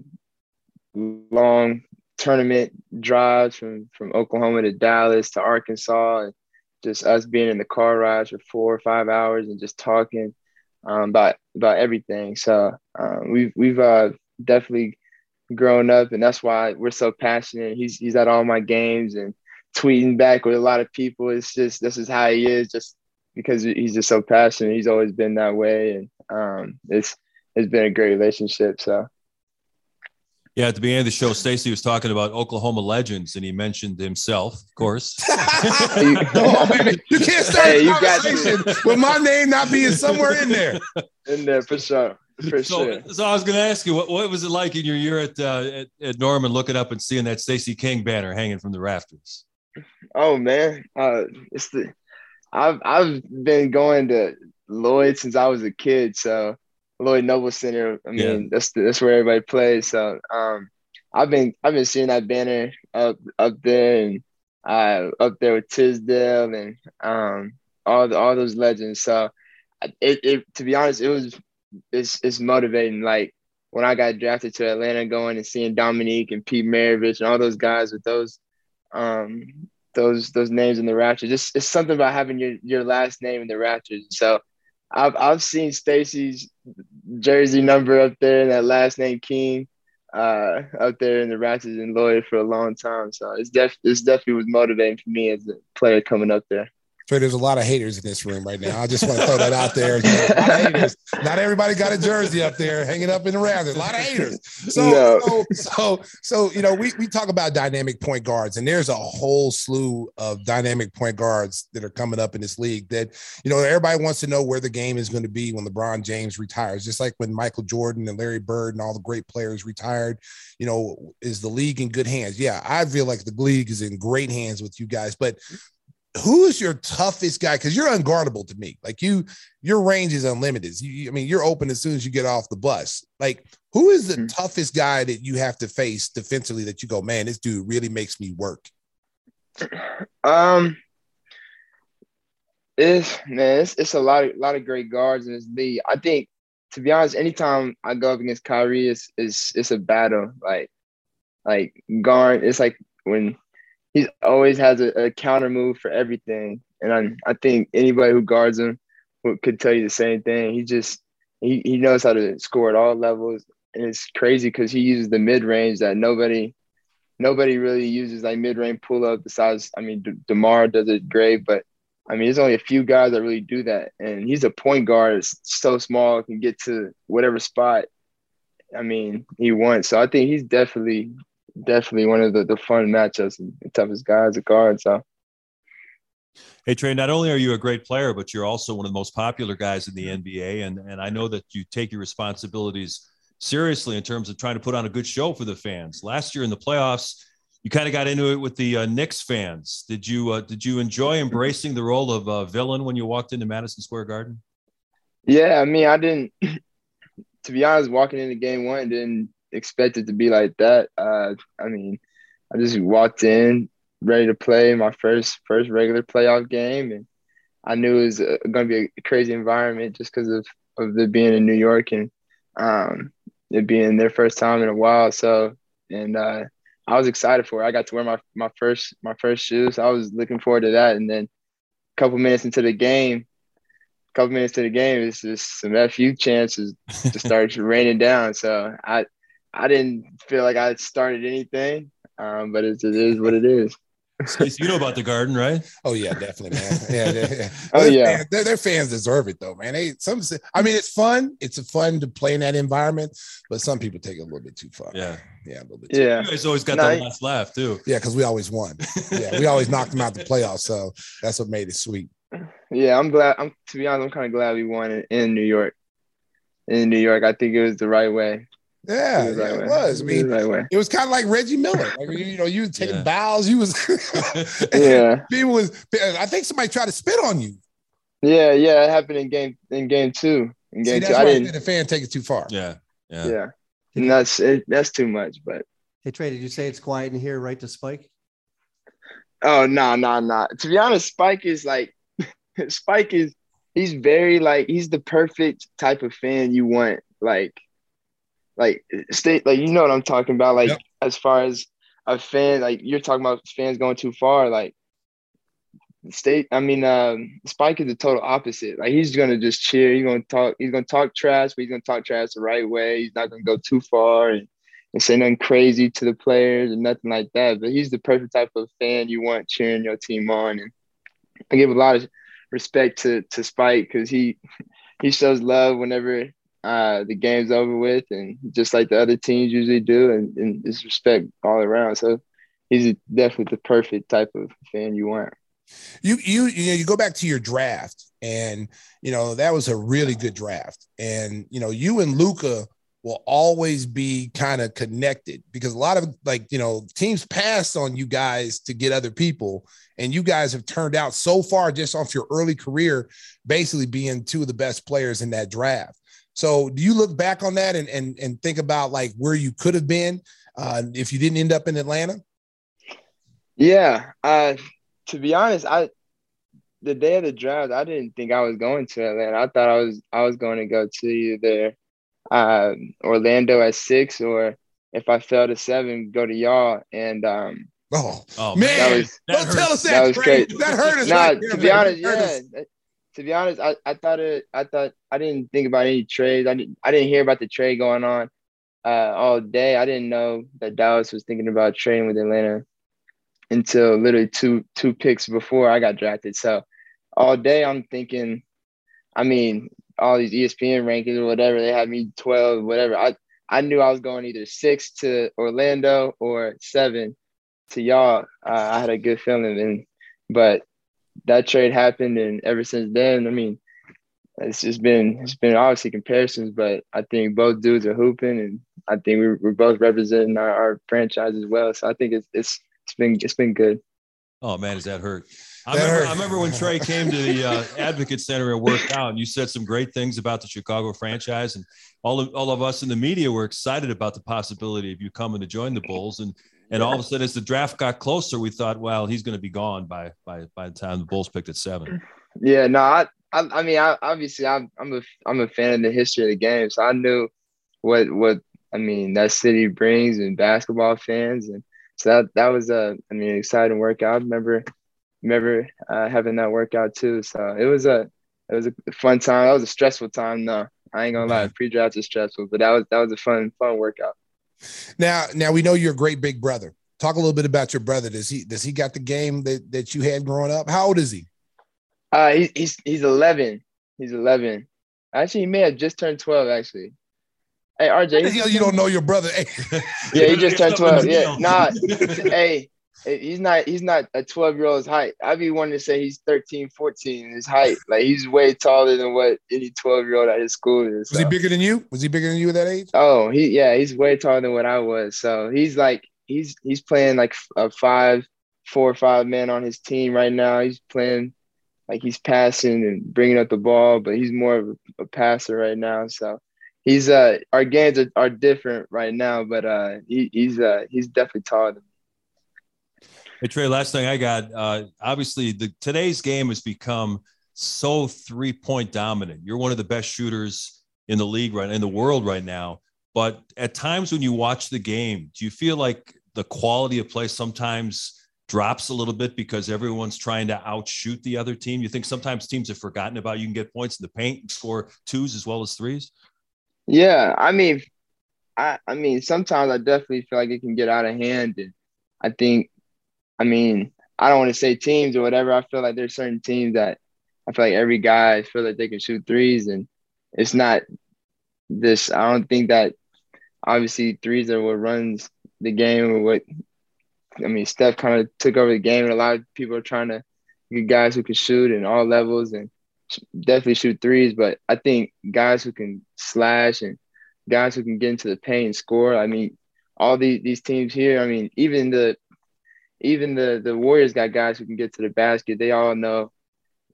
long tournament drives from, from Oklahoma to Dallas to Arkansas, and just us being in the car rides for four or five hours and just talking um, about about everything. So um, we've we've uh, definitely grown up, and that's why we're so passionate. He's he's at all my games and tweeting back with a lot of people. It's just this is how he is, just because he's just so passionate. He's always been that way, and um, it's it's been a great relationship. So. Yeah, at the beginning of the show, Stacy was talking about Oklahoma legends, and he mentioned himself, of course. you, on, you can't start hey, a conversation with my name not being somewhere in there. In there, for sure. For so, sure. So I was going to ask you, what, what was it like in your year at, uh, at at Norman, looking up and seeing that Stacy King banner hanging from the rafters? Oh, man. Uh, it's the I've I've been going to Lloyd since I was a kid, so. Lloyd Noble Center. I mean, yeah. that's that's where everybody plays. So um, I've been I've been seeing that banner up up there, and uh, up there with Tisdale and um, all the, all those legends. So it, it to be honest, it was it's it's motivating. Like when I got drafted to Atlanta, going and seeing Dominique and Pete Maravich and all those guys with those um, those those names in the rafters. Just it's something about having your your last name in the rafters. So. I've I've seen Stacy's jersey number up there and that last name King uh, up there in the rafters and Lloyd for a long time. So it's def it's definitely was motivating for me as a player coming up there. Trey, there's a lot of haters in this room right now. I just want to throw that out there. Not everybody got a jersey up there hanging up in the rafters. A lot of haters. So, no. so, so, so, you know, we, we talk about dynamic point guards, and there's a whole slew of dynamic point guards that are coming up in this league that, you know, everybody wants to know where the game is going to be when LeBron James retires. Just like when Michael Jordan and Larry Bird and all the great players retired, you know, is the league in good hands? Yeah, I feel like the league is in great hands with you guys, but who is your toughest guy? Because you're unguardable to me. Like you, your range is unlimited. You, I mean, you're open as soon as you get off the bus. Like, who is the mm-hmm. toughest guy that you have to face defensively that you go, man, this dude really makes me work? Um, it's man, it's, it's a lot of lot of great guards in this league. I think, to be honest, anytime I go up against Kyrie, it's it's it's a battle. Like, like guard, it's like when. He always has a, a counter move for everything. And I, I think anybody who guards him would, could tell you the same thing. He just he, – he knows how to score at all levels. And it's crazy because he uses the mid-range that nobody nobody really uses, like mid-range pull-up besides – I mean, De- DeMar does it great. But, I mean, there's only a few guys that really do that. And he's a point guard. It's so small. Can get to whatever spot, I mean, he wants. So I think he's definitely – Definitely one of the, the fun matchups and toughest guys at guard. So, hey Trae, not only are you a great player, but you're also one of the most popular guys in the N B A. And and I know that you take your responsibilities seriously in terms of trying to put on a good show for the fans. Last year in the playoffs, you kind of got into it with the uh, Knicks fans. Did you uh, did you enjoy embracing the role of uh, villain when you walked into Madison Square Garden? Yeah, I mean, I didn't. To be honest, walking into Game One, didn't. Expect it to be like that. Uh, I mean, I just walked in ready to play my first first regular playoff game, and I knew it was going to be a crazy environment just because of, of it being in New York and um, it being their first time in a while. So, and uh, I was excited for it. I got to wear my, my first my first shoes. I was looking forward to that. And then a couple minutes into the game, a couple minutes to the game, it's just some F U chances to start raining down. So I I didn't feel like I started anything, um, but it, it is what it is. Stacy, you know about the Garden, right? Oh yeah, definitely, man. Yeah, yeah, yeah. Oh yeah, fans, their fans deserve it though, man. They some, I mean, it's fun. It's fun to play in that environment, but some people take it a little bit too far. Yeah, yeah, a little bit. Yeah, too. You guys always got no, the last laugh too. Yeah, because we always won. Yeah, we always knocked them out the playoffs, so that's what made it sweet. Yeah, I'm glad. I'm to be honest, I'm kind of glad we won in, in New York. In New York, I think it was the right way. Yeah, it was. Yeah, right it, was. I mean, it, was right it was kind of like Reggie Miller. Like, you, you know, you taking yeah. bows. You was, yeah. People was. I think somebody tried to spit on you. Yeah, yeah, it happened in game in game two. In game See, that's two, why I didn't. The fan take it too far. Yeah, yeah, yeah. And that's it, that's too much. But hey, Trey, did you say it's quiet in here, right? To Spike. Oh no, no, no. To be honest, Spike is like, Spike is he's very like he's the perfect type of fan you want, like. Like state, like you know what I'm talking about. Like yep. As far as a fan, like you're talking about fans going too far. Like state, I mean, um, Spike is the total opposite. Like he's gonna just cheer. He's gonna talk. He's gonna talk trash, but he's gonna talk trash the right way. He's not gonna go too far and, and say nothing crazy to the players and nothing like that. But he's the perfect type of fan you want cheering your team on. And I give a lot of respect to to Spike because he he shows love whenever. Uh, the game's over with, and just like the other teams usually do, and, and it's respect all around. So he's definitely the perfect type of fan you want. You you you know, you go back to your draft, and you know that was a really good draft, and you know you and Luka will always be kind of connected because a lot of like you know teams passed on you guys to get other people, and you guys have turned out so far just off your early career, basically being two of the best players in that draft. So do you look back on that and and and think about like where you could have been uh, if you didn't end up in Atlanta? Yeah, uh, to be honest, I the day of the draft, I didn't think I was going to Atlanta. I thought I was I was going to go to either uh, Orlando at six, or if I fell to seven, go to y'all. And um, oh, oh man, that was, that don't tell us that, that, crazy. Crazy. That hurt us. Nah, right there, to be man. honest, yeah. Us. To be honest, I, I thought it, I thought I didn't think about any trades. I didn't I didn't hear about the trade going on uh, all day. I didn't know that Dallas was thinking about trading with Atlanta until literally two two picks before I got drafted. So all day I'm thinking, I mean, all these E S P N rankings or whatever, they had me twelve, whatever. I, I knew I was going either six to Orlando or seven to y'all. Uh, I had a good feeling, and but. That trade happened, and ever since then, I mean, it's just been it's been obviously comparisons, but I think both dudes are hooping, and I think we're, we're both representing our, our franchise as well. So I think it's it's it's been it's been good. Oh man, does that hurt? I, that remember, hurt. I remember when Trey came to the uh, Advocate Center and worked out, and you said some great things about the Chicago franchise, and all of all of us in the media were excited about the possibility of you coming to join the Bulls, and. And all of a sudden, as the draft got closer, we thought, well, he's going to be gone by by by the time the Bulls picked at seven. Yeah, no, I I, I mean, I, obviously, I'm I'm a I'm a fan of the history of the game, so I knew what what I mean that city brings and basketball fans, and so that that was a I mean exciting workout. I remember remember uh, having that workout too. So it was a it was a fun time. That was a stressful time. No, I ain't gonna lie, pre-draft is stressful, but that was that was a fun fun workout. Now, now we know you're a great big brother. Talk a little bit about your brother. Does he does he got the game that, that you had growing up? How old is he? Uh, he he's he's eleven. He's eleven. Actually, he may have just turned twelve. Actually, hey R J, he, you don't know your brother. Hey. Yeah, he just turned twelve. Yeah, nah. Hey, he's not he's not a twelve year old's height. I'd be wanting to say he's thirteen, fourteen in his height. Like he's way taller than what any twelve year old at his school is. So. Was he bigger than you? Was he bigger than you at that age? Oh, he yeah, he's way taller than what I was. So he's like he's he's playing like a five, four or five man on his team right now. He's playing like he's passing and bringing up the ball, but he's more of a, a passer right now. So he's uh our games are, are different right now, but uh he, he's uh he's definitely taller than me. Hey, Trey, last thing I got, uh, obviously the today's game has become so three-point dominant. You're one of the best shooters in the league right in the world right now. But at times when you watch the game, do you feel like the quality of play sometimes drops a little bit because everyone's trying to outshoot the other team? You think sometimes teams have forgotten about you can get points in the paint and score twos as well as threes? Yeah, I mean, I, I mean, sometimes I definitely feel like it can get out of hand. And I think, I mean, I don't want to say teams or whatever. I feel like there's certain teams that I feel like every guy feel like they can shoot threes, and it's not this. I don't think that obviously threes are what runs the game or what. I mean, Steph kind of took over the game, and a lot of people are trying to get guys who can shoot in all levels and definitely shoot threes. But I think guys who can slash and guys who can get into the paint and score. I mean, all these these teams here. I mean, even the even the the Warriors got guys who can get to the basket. They all know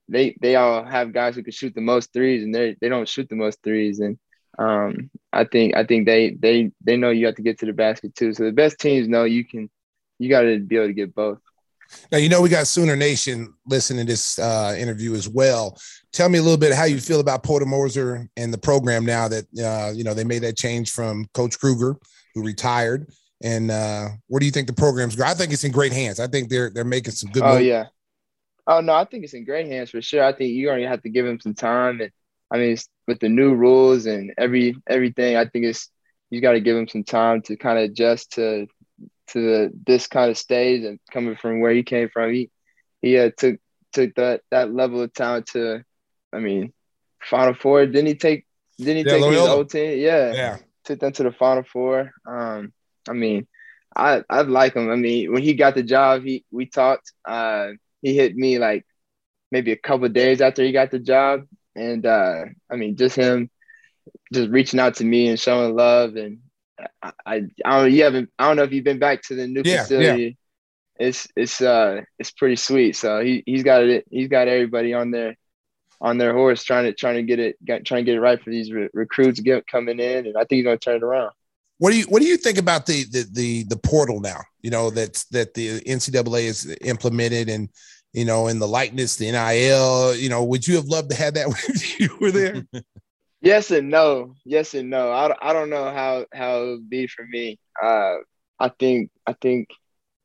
they they all have guys who can shoot the most threes, and they they don't shoot the most threes. And um, I think I think they they they know you have to get to the basket too. So the best teams know you can. You got to be able to get both. Now, you know, we got Sooner Nation listening to this uh, interview as well. Tell me a little bit how you feel about Porter Moser and the program now that, uh, you know, they made that change from Coach Kruger, who retired. And uh, where do you think the program's going? I think it's in great hands. I think they're they're making some good. Oh, money. Yeah. Oh, no, I think it's in great hands for sure. I think you only have to give him some time. And I mean, it's, with the new rules and every everything, I think it's you got to give him some time to kind of adjust to – to the, this kind of stage and coming from where he came from, he he uh, took took that that level of talent to, I mean, Final Four. Didn't he take? Didn't he yeah, take his old team? Yeah, yeah. Took them to the Final Four. Um, I mean, I I like him. I mean, when he got the job, he we talked. Uh, he hit me like maybe a couple of days after he got the job, and uh, I mean, just him, just reaching out to me and showing love and. I, I, I don't you haven't I don't know if you've been back to the new yeah, facility. Yeah. It's it's uh it's pretty sweet. So he he's got it. He's got everybody on their on their horse trying to trying to get it got, trying to get it right for these re- recruits get, coming in, and I think he's gonna turn it around. What do you what do you think about the the the, the portal now? You know that that the N C double A is implemented, and you know in the likeness, the N I L. You know, would you have loved to have that when you were there? Yes and no. Yes and no. I, I don't know how, how it would be for me. Uh, I think I think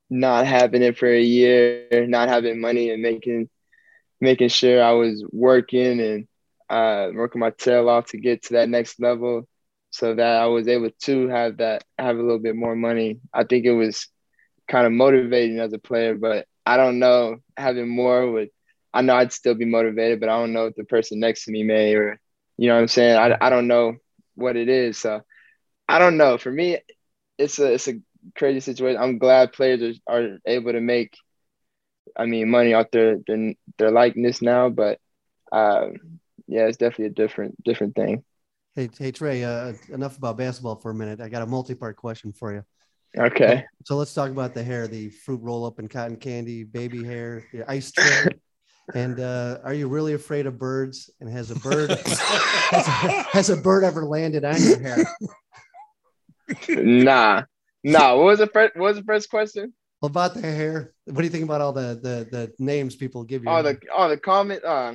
not having it for a year, not having money, and making making sure I was working and uh, working my tail off to get to that next level, so that I was able to have that have a little bit more money. I think it was kind of motivating as a player, but I don't know having more would. I know I'd still be motivated, but I don't know if the person next to me may or. You know what I'm saying? I, I don't know what it is. So I don't know. For me, it's a it's a crazy situation. I'm glad players are, are able to make, I mean, money off their their, their likeness now. But, uh, yeah, it's definitely a different different thing. Hey, hey Trey, uh, enough about basketball for a minute. I got a multi-part question for you. Okay. So let's talk about the hair, the fruit roll-up and cotton candy, baby hair, your ice tray. And uh, are you really afraid of birds? And has a bird has, a, has a bird ever landed on your hair? Nah, nah. What was the first? What was the first question? About the hair. What do you think about all the the, the names people give you? All the all the comment. Uh,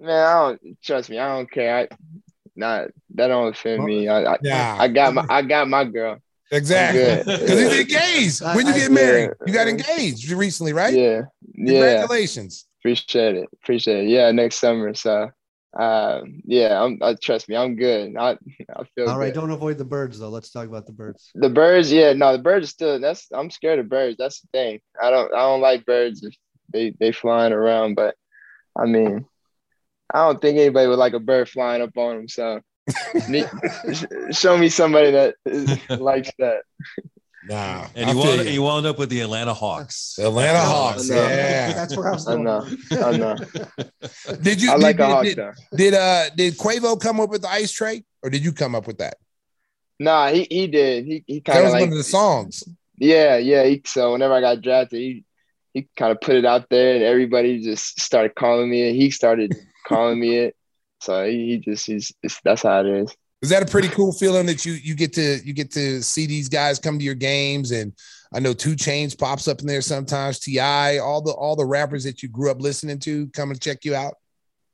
man, I don't trust me. I don't care. I, nah, that don't offend me. I, I, nah. I got my I got my girl. Exactly. Because he's engaged. When you get married, yeah. You got engaged recently, right? Yeah. Congratulations. Yeah. Appreciate it. Appreciate it. Yeah, next summer. So, uh, yeah, I'm, I trust me, I'm good. I, I feel all right. Good. Don't avoid the birds though. Let's talk about the birds. The birds, yeah, no, the birds still. That's I'm scared of birds. That's the thing. I don't, I don't like birds. If they they flying around, but I mean, I don't think anybody would like a bird flying up on them. So, me, show me somebody that is, likes that. Nah, and you wound, you wound up with the Atlanta Hawks. The Atlanta Hawks, oh, no. Yeah, that's where I was going. Oh, no. Oh, no. Did you? I like did, a Hawk, did, though. Did uh, did Quavo come up with the ice tray, or did you come up with that? Nah, he he did. He he kind of like one of the songs. Yeah, yeah. He, so whenever I got drafted, he he kind of put it out there, and everybody just started calling me it. He started calling me it. So he, he just he's that's how it is. Is that a pretty cool feeling that you you get to you get to see these guys come to your games? And I know Two Chainz pops up in there sometimes, T I, all the all the rappers that you grew up listening to come and check you out.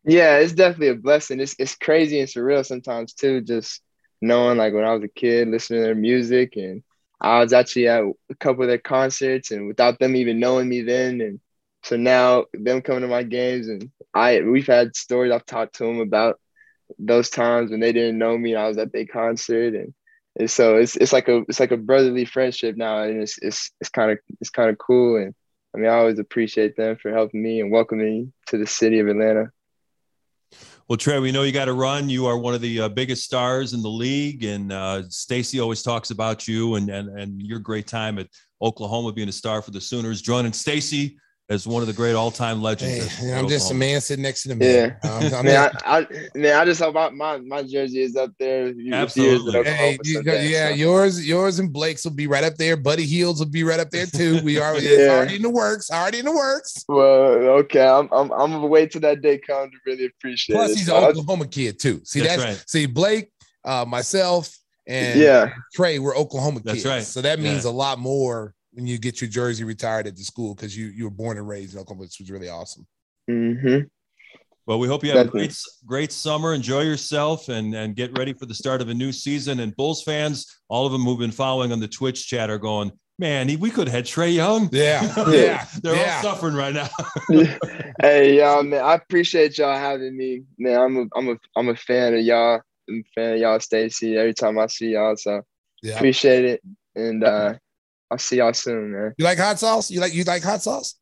Yeah, it's definitely a blessing. It's it's crazy and surreal sometimes too, just knowing like when I was a kid, listening to their music, and I was actually at a couple of their concerts and without them even knowing me then. And so now them coming to my games, and I we've had stories I've talked to them about those times when they didn't know me and I was at their concert. And And so it's it's like a it's like a brotherly friendship now, and it's it's it's kind of it's kind of cool. And I mean, I always appreciate them for helping me and welcoming me to the city of Atlanta. Well, Trae, we know you got to run. You are one of the uh, biggest stars in the league, and uh, Stacy always talks about you and and and your great time at Oklahoma, being a star for the Sooners. Joining Stacy as one of the great all-time legends. Hey, I'm just a man sitting next to the man. Yeah. Um, I, mean, man, I, I, man, I just hope my, my, my jersey is up there. Absolutely. Hey, you, someday, yeah, so. yours yours, and Blake's will be right up there. Buddy Heels will be right up there, too. We are yeah. already in the works. Already in the works. Well, okay. I'm I'm, I'm going to wait till that day comes to really appreciate Plus, it. Plus, he's so an Oklahoma kid, too. See, that's, that's right. See, Blake, uh, myself, and yeah. Trae, we're Oklahoma that's kids. Right. So that means yeah. a lot more when you get your jersey retired at the school, because you you were born and raised in Oklahoma, which was really awesome. Mm-hmm. Well, we hope you have Definitely. a great, great summer. Enjoy yourself and, and get ready for the start of a new season. And Bulls fans, all of them who've been following on the Twitch chat are going, man, he, we could have had Trae Young. Yeah. yeah. They're yeah. all suffering right now. Hey, y'all, man, I appreciate y'all having me. Man, I'm a, I'm a, I'm a fan of y'all. I'm a fan of y'all, Stacy, every time I see y'all. So yeah. appreciate it. And, uh, I'll see y'all soon, man. You like hot sauce? You like you like hot sauce?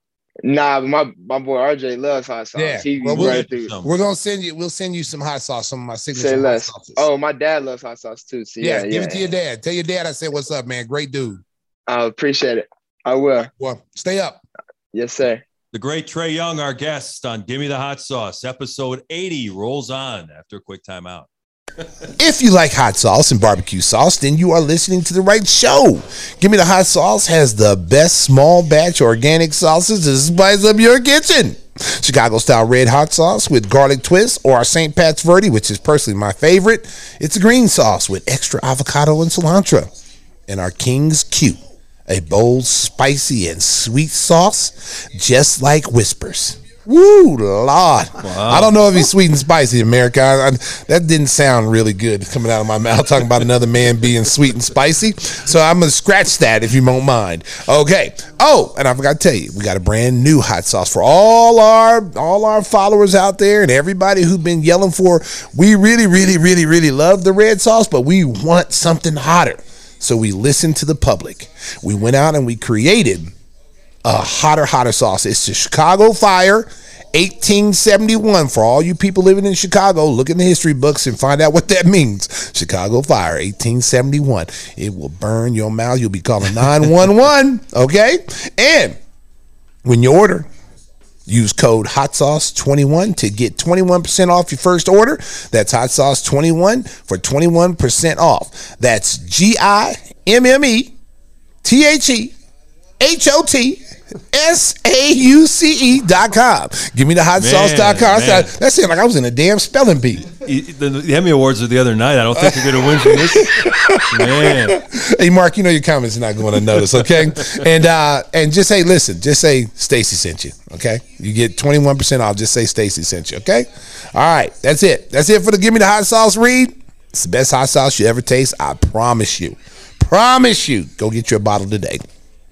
Nah, but my, my boy R J loves hot sauce. Yeah. He well, we'll, right through. We're gonna send you. We'll send you some hot sauce. Some of my signature Say less. hot sauces. Oh, my dad loves hot sauce too. So yeah, yeah, give yeah. it to your dad. Tell your dad I said what's up, man. Great dude. I appreciate it. I will. Well, stay up. Yes, sir. The great Trae Young, our guest on Give Me the Hot Sauce, episode eighty rolls on after a quick timeout. If you like hot sauce and barbecue sauce, then you are listening to the right show. Give Me the Hot Sauce has the best small batch organic sauces to spice up your kitchen. Chicago style red hot sauce with garlic twist, or our Saint Pat's Verde, which is personally my favorite. It's a green sauce with extra avocado and cilantro. And our King's Q, a bold, spicy, and sweet sauce just like Whispers. Woo, Lord. Wow. I don't know if he's sweet and spicy, America. I, I, that didn't sound really good coming out of my mouth, talking about another man being sweet and spicy. So I'm going to scratch that if you won't mind. Okay. Oh, and I forgot to tell you, we got a brand new hot sauce for all our all our followers out there and everybody who've been yelling for, we really, really, really, really love the red sauce, but we want something hotter. So we listened to the public. We went out and we created a hotter, hotter sauce. It's the Chicago Fire eighteen seventy-one. For all you people living in Chicago, look in the history books and find out what that means. Chicago Fire eighteen seventy-one. It will burn your mouth. You'll be calling nine one one. Okay? And when you order, use code hot sauce twenty-one to get twenty-one percent off your first order. That's hot sauce twenty-one for twenty-one percent off. That's G I M M E T H E H O T S A U C E dot com. Give me the hot sauce dot com. That's it. Like I was in a damn spelling bee. The, the Emmy Awards are the other night. I don't think you're going to win from this. Man. Hey, Mark, you know your comments are not going to notice, okay? and uh, and just say, listen, just say Stacy sent you, okay? You get twenty-one percent off. Just say Stacy sent you, okay? All right. That's it. That's it for the Give Me the Hot Sauce read. It's the best hot sauce you ever taste. I promise you. Promise you. Go get your bottle today.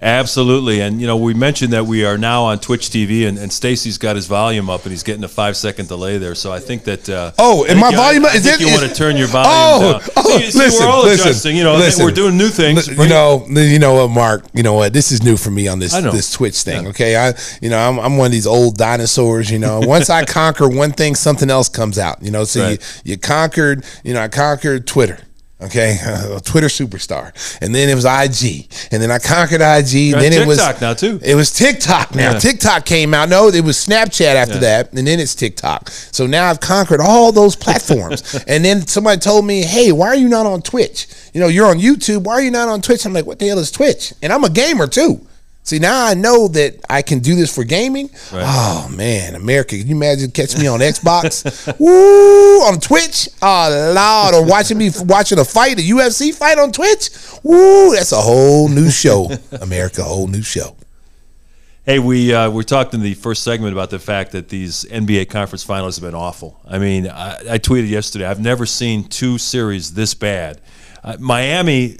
Absolutely. And, you know, we mentioned that we are now on Twitch T V, and, and Stacy's got his volume up, and he's getting a five-second delay there. So I think that uh, – Oh, and my volume – I think, volume, I, I think it, you want to turn your volume oh, down. Oh, see, listen, see, we're all listen, adjusting. You know, listen, we're doing new things. You know, you know what, Mark? You know what? This is new for me on this this Twitch thing, yeah. okay? I, you know, I'm, I'm one of these old dinosaurs, you know. Once I conquer one thing, something else comes out, you know. So right. you, you conquered – you know, I conquered Twitter. Okay, uh, Twitter superstar, and then it was I G, and then I conquered I G. And then TikTok it was TikTok now too. It was TikTok now. Yeah. TikTok came out. No, it was Snapchat after yeah. that, and then it's TikTok. So now I've conquered all those platforms. And then somebody told me, "Hey, why are you not on Twitch? You know, you're on YouTube. Why are you not on Twitch?" I'm like, "What the hell is Twitch?" And I'm a gamer too. See, now I know that I can do this for gaming. Right. Oh, man, America, can you imagine catching me on Xbox? Woo, on Twitch? Oh, Lord, or watching me watching a fight, a U F C fight on Twitch? Woo, that's a whole new show, America, a whole new show. Hey, we uh, we talked in the first segment about the fact that these N B A conference finals have been awful. I mean, I, I tweeted yesterday, I've never seen two series this bad. Uh, Miami,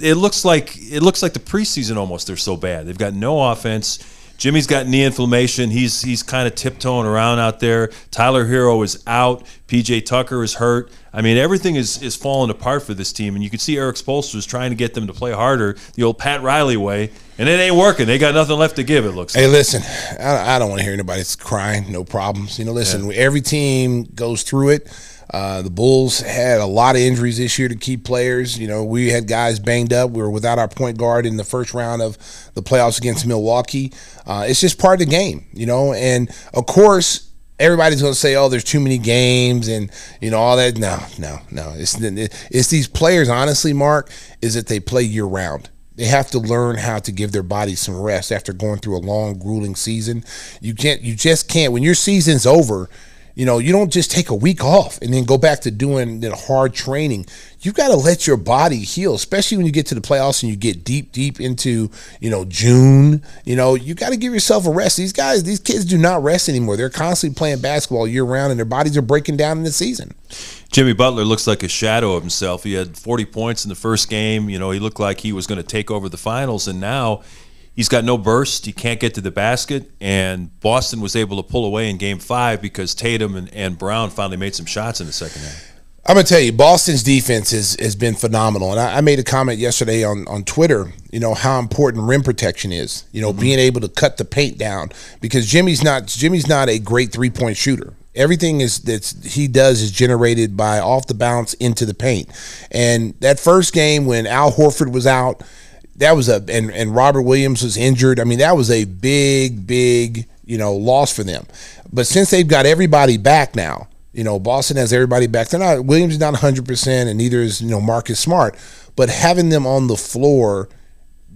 it looks like it looks like the preseason almost. They're so bad. They've got no offense. Jimmy's got knee inflammation. He's he's kind of tiptoeing around out there. Tyler Hero is out. P J Tucker is hurt. I mean, everything is, is falling apart for this team, and you can see Eric Spoelstra is trying to get them to play harder, the old Pat Riley way, and it ain't working. They got nothing left to give, it looks like. Hey, listen, I don't want to hear anybody's crying, no problems. You know, listen, yeah. every team goes through it. Uh, the Bulls had a lot of injuries this year to key players. You know, we had guys banged up. We were without our point guard in the first round of the playoffs against Milwaukee. Uh, it's just part of the game, you know. And, of course, everybody's going to say, oh, there's too many games and, you know, all that. No, no, no. It's, it's these players, honestly, Mark, is that they play year-round. They have to learn how to give their bodies some rest after going through a long, grueling season. You can't, you just can't. When your season's over, you know, you don't just take a week off and then go back to doing the hard training. You've got to let your body heal, especially when you get to the playoffs and you get deep, deep into, you know, June. You know, you got to give yourself a rest. These guys, these kids do not rest anymore. They're constantly playing basketball year round, and their bodies are breaking down in the season. Jimmy Butler looks like a shadow of himself. He had forty points in the first game. You know, he looked like he was going to take over the finals, and now he's got no burst. He can't get to the basket, and Boston was able to pull away in Game Five because Tatum and, and Brown finally made some shots in the second half. I'm gonna tell you, Boston's defense has has been phenomenal, and I, I made a comment yesterday on on Twitter. You know how important rim protection is. You know, mm-hmm. being able to cut the paint down, because Jimmy's not Jimmy's not a great three point shooter. Everything is that he does is generated by off the bounce into the paint. And that first game when Al Horford was out, that was a and, and Robert Williams was injured. I mean, that was a big, big, you know, loss for them. But since they've got everybody back now, you know, Boston has everybody back. They're not Williams is not one hundred percent, and neither is, you know, Marcus Smart. But having them on the floor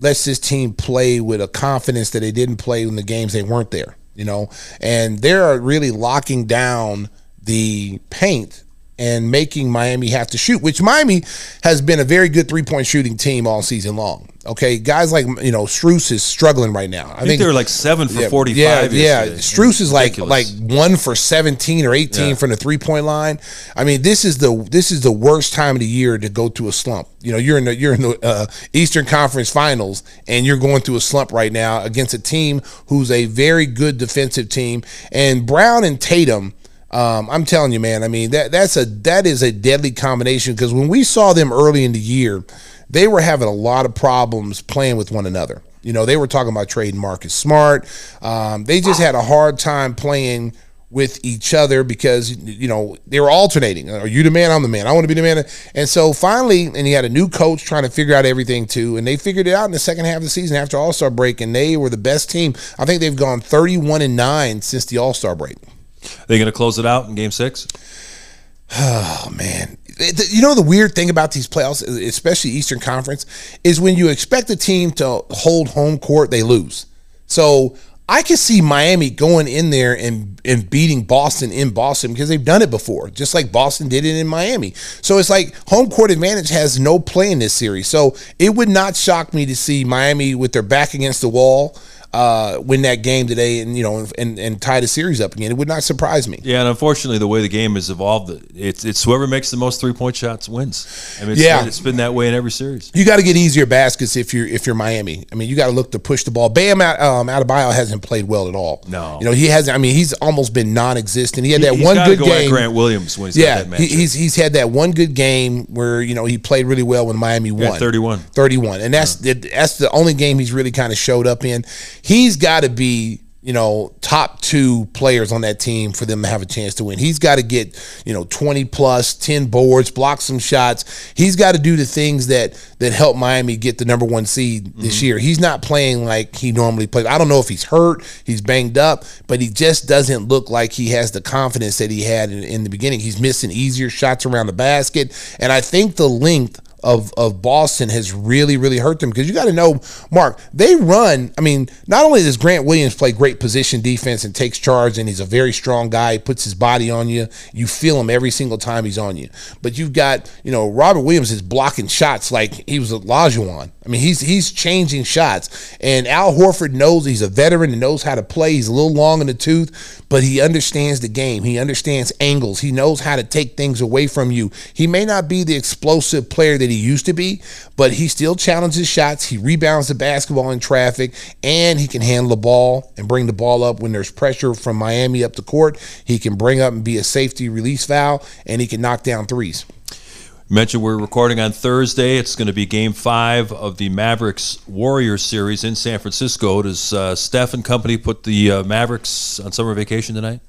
lets this team play with a confidence that they didn't play in the games they weren't there, you know. And they're really locking down the paint and making Miami have to shoot, which Miami has been a very good three-point shooting team all season long. Okay, guys like, you know, Strus is struggling right now. I, I think, think they're like seven for forty-five. Yeah, yeah. Strus is like like one for seventeen or eighteen yeah. from the three-point line. I mean, this is the this is the worst time of the year to go through a slump. You know, you're in the you're in the uh, Eastern Conference Finals, and you're going through a slump right now against a team who's a very good defensive team. And Brown and Tatum, Um, I'm telling you, man, I mean, that that's a that is a deadly combination, because when we saw them early in the year, they were having a lot of problems playing with one another. You know, they were talking about trading Marcus Smart. Um, they just had a hard time playing with each other because, you know, they were alternating. Are you the man? I'm the man. I want to be the man. And so finally, and he had a new coach trying to figure out everything too, and they figured it out in the second half of the season after All-Star break, and they were the best team. I think they've gone thirty-one and nine since the All-Star break. Are they going to close it out in Game Six? Oh, man. You know, the weird thing about these playoffs, especially Eastern Conference, is when you expect a team to hold home court, they lose. So I could see Miami going in there and, and beating Boston in Boston, because they've done it before, just like Boston did it in Miami. So it's like home court advantage has no play in this series. So it would not shock me to see Miami with their back against the wall Uh, win that game today, and you know, and, and tie the series up again. It would not surprise me. Yeah, and unfortunately, the way the game has evolved, it's it's whoever makes the most three point shots wins. I mean, it's, yeah, it's been that way in every series. You got to get easier baskets if you're if you're Miami. I mean, you got to look to push the ball. Bam out um, Adebayo hasn't played well at all. No, you know, he hasn't. I mean, he's almost been non-existent. He had that he, one good go game. At Grant Williams when he's yeah, got that matchup. he's he's had that one good game where, you know, he played really well when Miami won. thirty-one, thirty-one, and that's yeah. that's the only game he's really kind of showed up in. He's got to be, you know, top two players on that team for them to have a chance to win. He's got to get, you know, twenty plus, ten boards, block some shots. He's got to do the things that that help Miami get the number one seed this mm-hmm. year. He's not playing like he normally plays. I don't know if he's hurt, he's banged up, but he just doesn't look like he has the confidence that he had in, in the beginning. He's missing easier shots around the basket, and I think the length of of Boston has really, really hurt them. Because you got to know, Mark, they run, I mean, not only does Grant Williams play great position defense and takes charge, and he's a very strong guy, he puts his body on you, you feel him every single time he's on you. But you've got, you know, Robert Williams is blocking shots like he was a Lajuan. I mean, he's he's changing shots. And Al Horford knows, he's a veteran and knows how to play. He's a little long in the tooth, but he understands the game. He understands angles. He knows how to take things away from you. He may not be the explosive player that he used to be, but he still challenges shots. He rebounds the basketball in traffic, and he can handle the ball and bring the ball up when there's pressure from Miami up the court. He can bring up and be a safety release foul, and he can knock down threes. Mentioned we're recording on Thursday. It's going to be Game Five of the Mavericks Warriors series in San Francisco. Does uh, Steph and company put the uh, Mavericks on summer vacation tonight?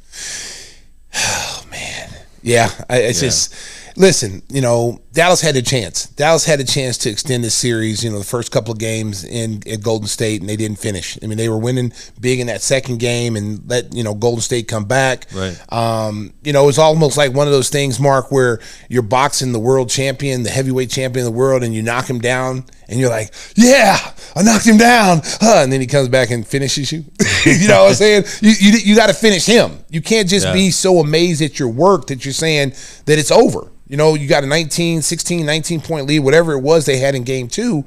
Oh man, yeah. I, it's yeah. just listen. You know, Dallas had a chance. Dallas had a chance to extend this series. You know, the first couple of games in at Golden State, and they didn't finish. I mean, they were winning big in that second game, and let you know Golden State come back. Right. Um, you know, it's almost like one of those things, Mark, where you're boxing the world champion, the heavyweight champion of the world, and you knock him down, and you're like, "Yeah, I knocked him down," huh, and then he comes back and finishes you. You know what I'm saying? You you, you got to finish him. You can't just yeah. be so amazed at your work that you're saying that it's over. You know, you got a nineteen, sixteen, nineteen point lead, whatever it was they had in game two,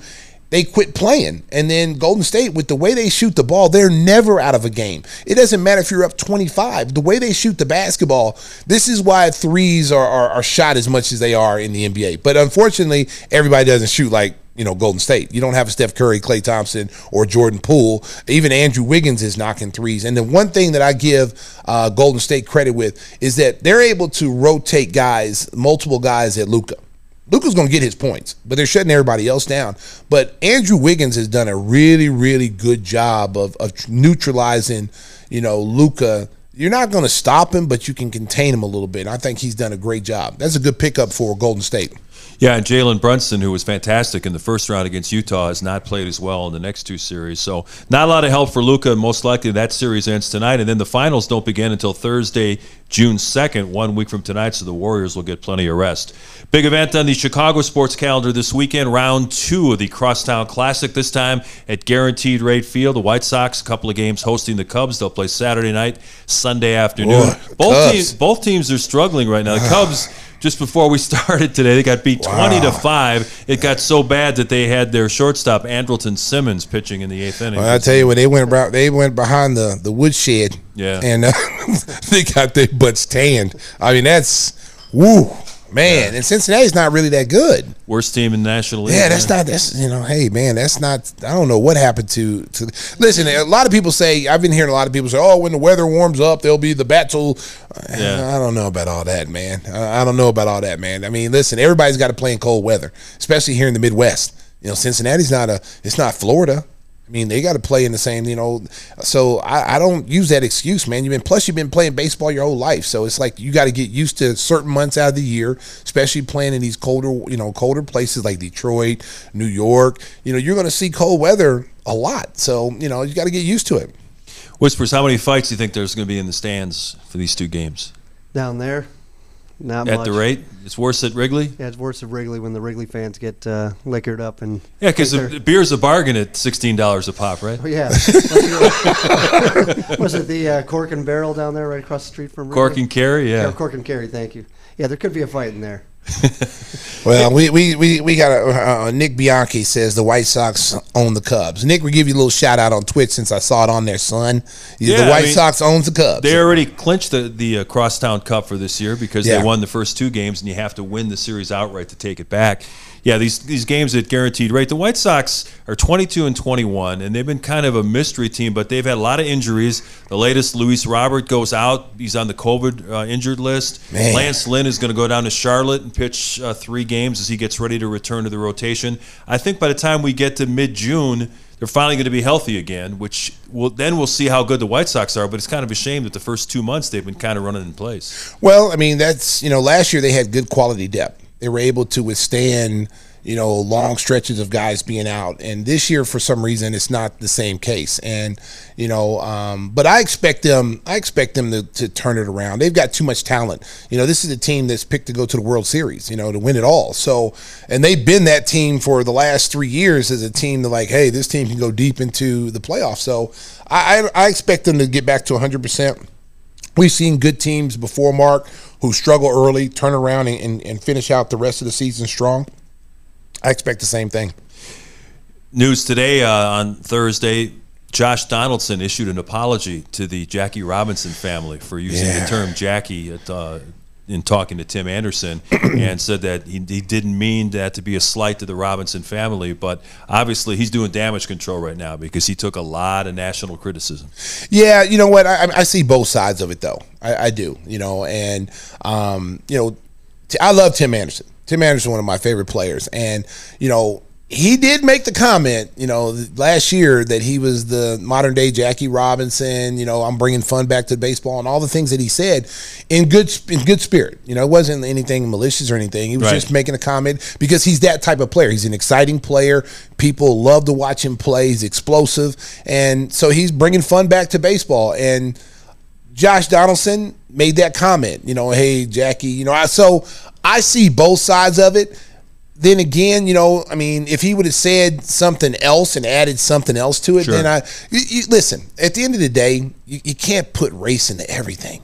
they quit playing. And then Golden State, with the way they shoot the ball, they're never out of a game. It doesn't matter if you're up twenty-five. The way they shoot the basketball, this is why threes are, are, are shot as much as they are in the N B A. But unfortunately, everybody doesn't shoot like, you know, Golden State. You don't have a Steph Curry, Klay Thompson, or Jordan Poole. Even Andrew Wiggins is knocking threes. And the one thing that I give uh, Golden State credit with is that they're able to rotate guys, multiple guys at Luka. Luka's going to get his points, but they're shutting everybody else down. But Andrew Wiggins has done a really, really good job of, of neutralizing, you know, Luka. You're not going to stop him, but you can contain him a little bit. And I think he's done a great job. That's a good pickup for Golden State. Yeah, and Jalen Brunson, who was fantastic in the first round against Utah, has not played as well in the next two series. So not a lot of help for Luka. Most likely that series ends tonight. And then the finals don't begin until Thursday, June second, one week from tonight, so the Warriors will get plenty of rest. Big event on the Chicago sports calendar this weekend, round two of the Crosstown Classic, this time at Guaranteed Rate Field. The White Sox, a couple of games hosting the Cubs. They'll play Saturday night, Sunday afternoon. Ooh, both, teams, both teams are struggling right now. The Cubs... Just before we started today, they got beat wow. twenty to five. It got so bad that they had their shortstop, Andrelton Simmons, pitching in the eighth inning. Well, I tell you what, they went around, they went behind the, the woodshed, yeah, and uh, they got their butts tanned. I mean, that's woo, man. Yeah. And Cincinnati's not really that good. Worst team in the National League. Yeah, that's man. not that's you know, hey man, that's not. I don't know what happened to to. Listen, a lot of people say I've been hearing a lot of people say, oh, when the weather warms up, there'll be the battle. Yeah. I don't know about all that, man. I don't know about all that, man. I mean, listen, everybody's got to play in cold weather, especially here in the Midwest. You know, Cincinnati's not a, it's not Florida. I mean, they got to play in the same, you know. So I, I don't use that excuse, man. You've been plus you've been playing baseball your whole life, so it's like you got to get used to certain months out of the year, especially playing in these colder, you know, colder places like Detroit, New York. You know, you're going to see cold weather a lot, so you know you got to get used to it. Whispers, how many fights do you think there's going to be in the stands for these two games? Down there, not at much. At the rate, it's worse at Wrigley? Yeah, it's worse at Wrigley when the Wrigley fans get uh, liquored up. and Yeah, because the beer's a bargain at sixteen dollars a pop, right? Oh, yeah. Was it the uh, Cork and Barrel down there right across the street from Wrigley? Cork and Carry, yeah. yeah. Cork and Carry, thank you. Yeah, there could be a fight in there. Well, we we, we, we got a, uh, Nick Bianchi says the White Sox own the Cubs. Nick, we give you a little shout out on Twitch since I saw it on there, son. Yeah, the White I mean, Sox owns the Cubs. They already clinched the, the uh, Crosstown Cup for this year because yeah. they won the first two games, and you have to win the series outright to take it back. Yeah, these these games at Guaranteed Rate. The White Sox are twenty-two and twenty-one, and they've been kind of a mystery team, but they've had a lot of injuries. The latest, Luis Robert goes out. He's on the COVID uh, injured list. Man. Lance Lynn is going to go down to Charlotte and pitch uh, three games as he gets ready to return to the rotation. I think by the time we get to mid-June, they're finally going to be healthy again, which will, then we'll see how good the White Sox are. But it's kind of a shame that the first two months they've been kind of running in place. Well, I mean, that's, you know, last year they had good quality depth. They were able to withstand, you know, long stretches of guys being out. And this year, for some reason, it's not the same case. And, you know, um, but I expect them, I expect them to, to turn it around. They've got too much talent. You know, this is a team that's picked to go to the World Series, you know, to win it all. So, and they've been that team for the last three years as a team to like, hey, this team can go deep into the playoffs. So I, I, I expect them to get back to one hundred percent. We've seen good teams before, Mark, who struggle early, turn around, and, and, and finish out the rest of the season strong. I expect the same thing. News today uh, on Thursday, Josh Donaldson issued an apology to the Jackie Robinson family for using yeah. the term Jackie at, uh, in talking to Tim Anderson, and said that he, he didn't mean that to be a slight to the Robinson family, but obviously he's doing damage control right now because he took a lot of national criticism. Yeah, you know what? I, I see both sides of it, though. I, I do, you know, and, um, you know, I love Tim Anderson. Tim Anderson, one of my favorite players. And, you know, he did make the comment, you know, last year that he was the modern-day Jackie Robinson, you know, I'm bringing fun back to baseball and all the things that he said in good in good spirit. You know, it wasn't anything malicious or anything. He was right. just making a comment because he's that type of player. He's an exciting player. People love to watch him play. He's explosive. And so he's bringing fun back to baseball. And Josh Donaldson made that comment, you know, hey, Jackie, you know, I so I see both sides of it. Then again, you know, I mean, if he would have said something else and added something else to it, sure. then I you, you, listen, at the end of the day, you, you can't put race into everything.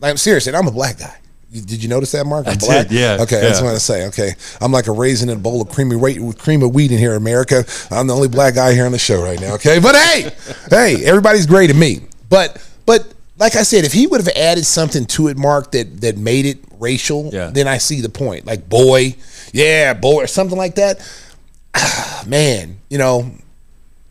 Like, I'm serious, and I'm a black guy. Did you notice that, Mark? I'm I black. Did, yeah. Okay, yeah. That's what I say. Okay, I'm like a raisin in a bowl of creamy cream of wheat in here, America. I'm the only black guy here on the show right now. Okay, but hey, hey, everybody's great at me. But but. Like I said, if he would have added something to it, Mark, that, that made it racial, yeah. then I see the point. Like, boy, yeah, boy, or something like that. Ah, man, you know,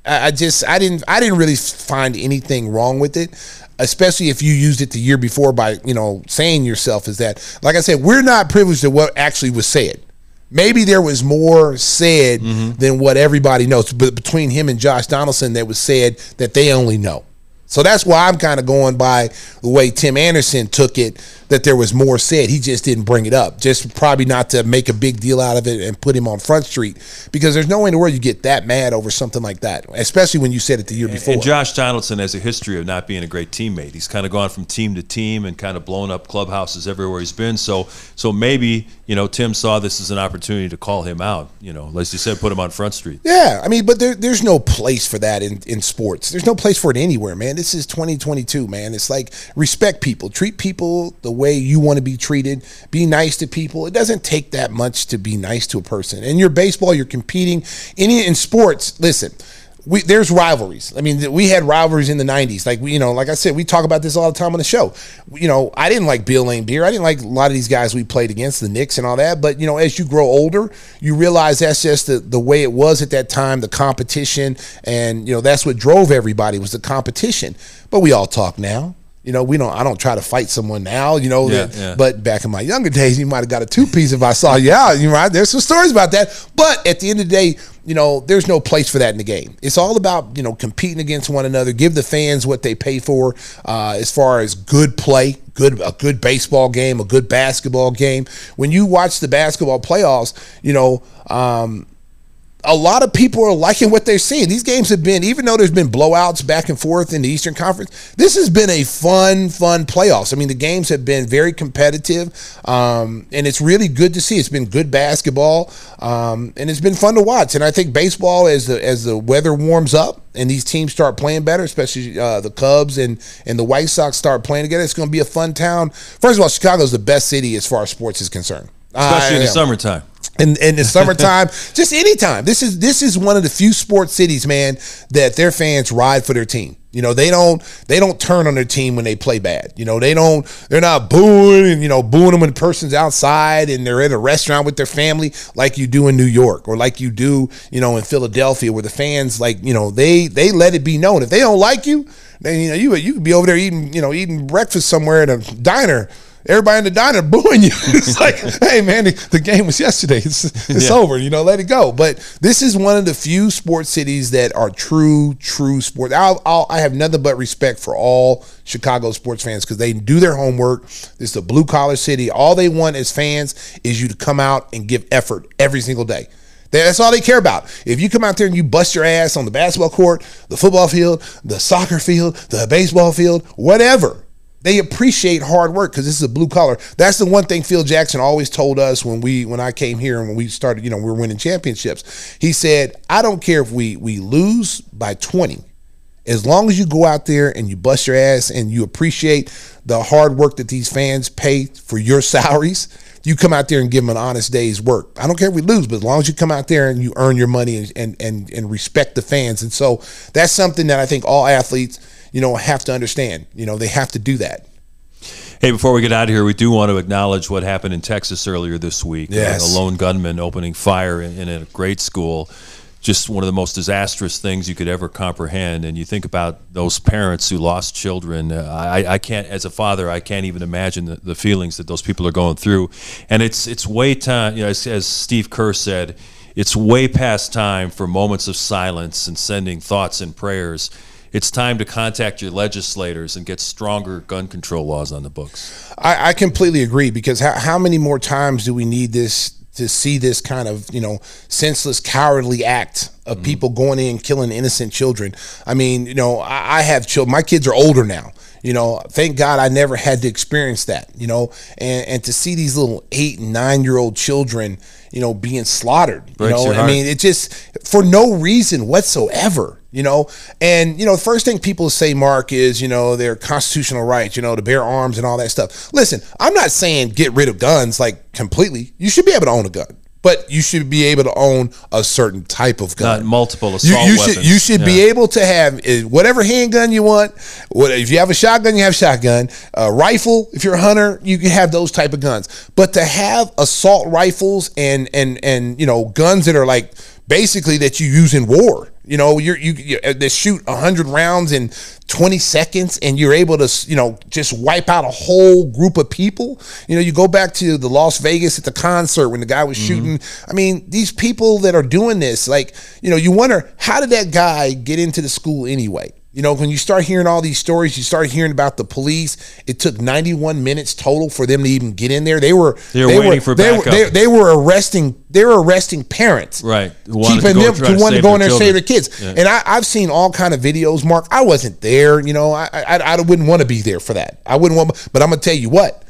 I, I just, I didn't, I didn't really find anything wrong with it, especially if you used it the year before by, you know, saying yourself is that, like I said, we're not privileged to what actually was said. Maybe there was more said mm-hmm. than what everybody knows, but between him and Josh Donaldson, that was said that they only know. So that's why I'm kind of going by the way Tim Anderson took it, that there was more said. He just didn't bring it up, just probably not to make a big deal out of it and put him on Front Street, because there's no way in the world you get that mad over something like that, especially when you said it the year before. And Josh Donaldson has a history of not being a great teammate. He's kind of gone from team to team and kind of blown up clubhouses everywhere he's been. So so maybe, you know, Tim saw this as an opportunity to call him out, you know, as you said, put him on Front Street. Yeah, I mean, but there, there's no place for that in, in sports. There's no place for it anywhere, man. This is twenty twenty-two, man. It's like, respect people. Treat people the way you want to be treated. Be nice to people. It doesn't take that much to be nice to a person. And your baseball, you're competing. In, in sports, listen, we, there's rivalries. I mean, we had rivalries in the nineties. Like, we, you know, like I said, we talk about this all the time on the show. You know, I didn't like Bill Laimbeer. I didn't like a lot of these guys we played against, the Knicks and all that. But, you know, as you grow older, you realize that's just the, the way it was at that time, the competition. And, you know, that's what drove everybody was the competition. But we all talk now. You know, we don't. I don't try to fight someone now. You know, yeah, that, yeah. But back in my younger days, you might have got a two piece if I saw you out. You know, there's some stories about that. But at the end of the day, you know, there's no place for that in the game. It's all about, you know, competing against one another. Give the fans what they pay for, uh, as far as good play, good a good baseball game, a good basketball game. When you watch the basketball playoffs, you know. Um, A lot of people are liking what they're seeing. These games have been, even though there's been blowouts back and forth in the Eastern Conference, this has been a fun, fun playoffs. I mean, the games have been very competitive, um, and it's really good to see. It's been good basketball, um, and it's been fun to watch. And I think baseball, as the as the weather warms up and these teams start playing better, especially uh, the Cubs and, and the White Sox start playing together, it's going to be a fun town. First of all, Chicago's the best city as far as sports is concerned. Especially I, in the summertime. And in, in the summertime, just anytime. This is this is one of the few sports cities, man, that their fans ride for their team. You know, they don't they don't turn on their team when they play bad. You know, they don't they're not booing and, you know, booing them when the person's outside and they're in a restaurant with their family like you do in New York or like you do, you know, in Philadelphia, where the fans, like, you know, they they let it be known. If they don't like you, then, you know, you you could be over there eating, you know, eating breakfast somewhere at a diner. Everybody in the diner booing you. It's like, hey, man, the, the game was yesterday. It's, it's yeah. over. You know, let it go. But this is one of the few sports cities that are true, true sports. I'll, I'll, I have nothing but respect for all Chicago sports fans because they do their homework. It's a blue-collar city. All they want as fans is you to come out and give effort every single day. That's all they care about. If you come out there and you bust your ass on the basketball court, the football field, the soccer field, the baseball field, whatever, they appreciate hard work because this is a blue collar. That's the one thing Phil Jackson always told us when we when I came here and when we started, you know, we were winning championships. He said, I don't care if we we lose by twenty. As long as you go out there and you bust your ass and you appreciate the hard work that these fans pay for your salaries, you come out there and give them an honest day's work. I don't care if we lose, but as long as you come out there and you earn your money and and and, and respect the fans. And so that's something that I think all athletes, you know, have to understand. You know, they have to do that. Hey, before we get out of here, we do want to acknowledge what happened in Texas earlier this week. Yes. Uh, a lone gunman opening fire in, in a grade school. Just one of the most disastrous things you could ever comprehend. And you think about those parents who lost children. Uh, I, I can't, as a father, I can't even imagine the, the feelings that those people are going through. And it's it's way time, you know, as, as Steve Kerr said, it's way past time for moments of silence and sending thoughts and prayers. It's time to contact your legislators and get stronger gun control laws on the books. I, I completely agree, because how, how many more times do we need this to see this kind of, you know, senseless, cowardly act of mm-hmm. people going in and killing innocent children? I mean, you know, I, I have children. My kids are older now. You know, thank God I never had to experience that, you know, and, and to see these little eight and nine year old children, you know, being slaughtered, you Breaks know, I mean, it just for no reason whatsoever, you know. And, you know, the first thing people say, Mark, is, you know, their constitutional rights, you know, to bear arms and all that stuff. Listen, I'm not saying get rid of guns like completely. You should be able to own a gun. But you should be able to own a certain type of gun. Not multiple assault you, you weapons. Should, you should yeah. be able to have whatever handgun you want. If you have a shotgun, you have a shotgun. A rifle, if you're a hunter, you can have those type of guns. But to have assault rifles and and and you know, guns that are like basically that you use in war. You know, you're, you you they shoot one hundred rounds in twenty seconds, and you're able to, you know, just wipe out a whole group of people. You know, you go back to the Las Vegas at the concert when the guy was mm-hmm. shooting. I mean, these people that are doing this, like, you know, you wonder, how did that guy get into the school anyway? You know, when you start hearing all these stories, you start hearing about the police. It took ninety-one minutes total for them to even get in there. They were they were they waiting were, for backup. They, they, they were arresting they were arresting parents, right? Keeping them to want to go in there and save their kids. Yeah. And I, I've seen all kind of videos, Mark. I wasn't there. You know, I I, I wouldn't want to be there for that. I wouldn't want. But I'm gonna tell you what: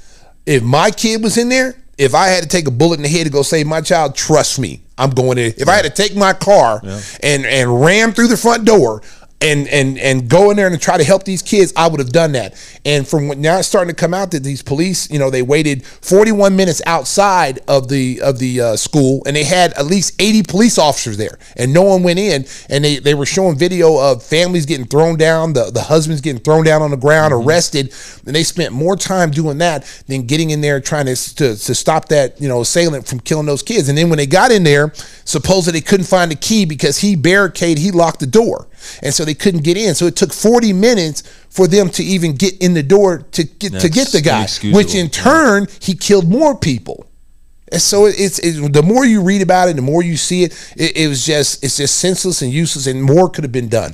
if my kid was in there, if I had to take a bullet in the head to go save my child, trust me, I'm going in. If yeah. I had to take my car yeah. and and ram through the front door. And and and go in there and try to help these kids, I would have done that. And from when, now it's starting to come out that these police, you know, they waited forty-one minutes outside of the of the uh, school, and they had at least eighty police officers there, and no one went in. And they, they were showing video of families getting thrown down, the, the husbands getting thrown down on the ground, mm-hmm. arrested, and they spent more time doing that than getting in there trying to, to to stop that, you know, assailant from killing those kids. And then when they got in there, supposedly they couldn't find the key because he barricaded, he locked the door, and so they. They couldn't get in, so it took forty minutes for them to even get in the door to get That's to get the guy, which in turn he killed more people. And so it's, it's the more you read about it, the more you see it, it. It was just it's just senseless and useless, and more could have been done.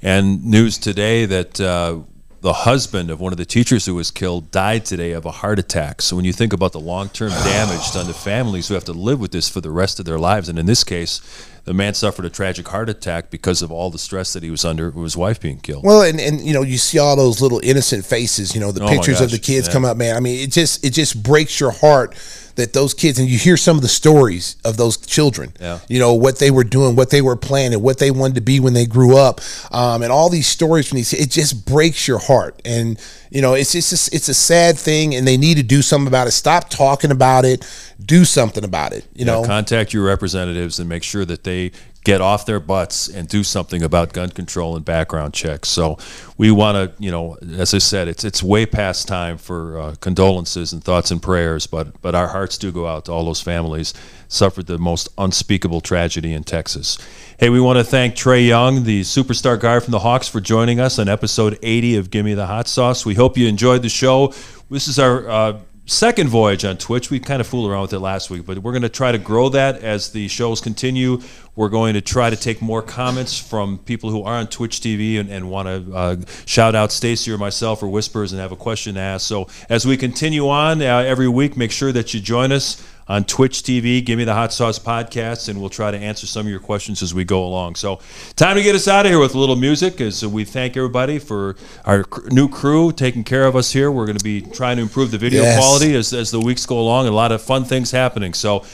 And news today that uh, the husband of one of the teachers who was killed died today of a heart attack. So when you think about the long-term damage done to families who have to live with this for the rest of their lives, and in this case. The man suffered a tragic heart attack because of all the stress that he was under with his wife being killed. Well, and, and you know, you see all those little innocent faces, you know, the oh pictures of the kids yeah. come up, man. I mean, it just it just breaks your heart that those kids, and you hear some of the stories of those children, yeah. you know, what they were doing, what they were planning, what they wanted to be when they grew up. Um, and all these stories, from these, it just breaks your heart. And, you know, it's just, it's a sad thing, and they need to do something about it. Stop talking about it. Do something about it. You yeah, know, contact your representatives and make sure that they get off their butts and do something about gun control and background checks. So we want to, you know, as I said, it's it's way past time for uh, condolences and thoughts and prayers, but but our hearts do go out to all those families suffered the most unspeakable tragedy in Texas. Hey, we want to thank Trae Young, the superstar guard from the Hawks, for joining us on episode eighty of Give Me the Hot Sauce. We hope you enjoyed the show. This is our uh, second voyage on Twitch. We kind of fooled around with it last week, but we're going to try to grow that as the shows continue. We're going to try to take more comments from people who are on Twitch T V and, and want to uh, shout out Stacy or myself or Whispers and have a question asked. So as we continue on uh, every week, make sure that you join us on Twitch T V. Give Me the Hot Sauce podcast, and we'll try to answer some of your questions as we go along. So time to get us out of here with a little music, as we thank everybody for our new crew taking care of us here. We're going to be trying to improve the video yes. quality as, as the weeks go along, and a lot of fun things happening. So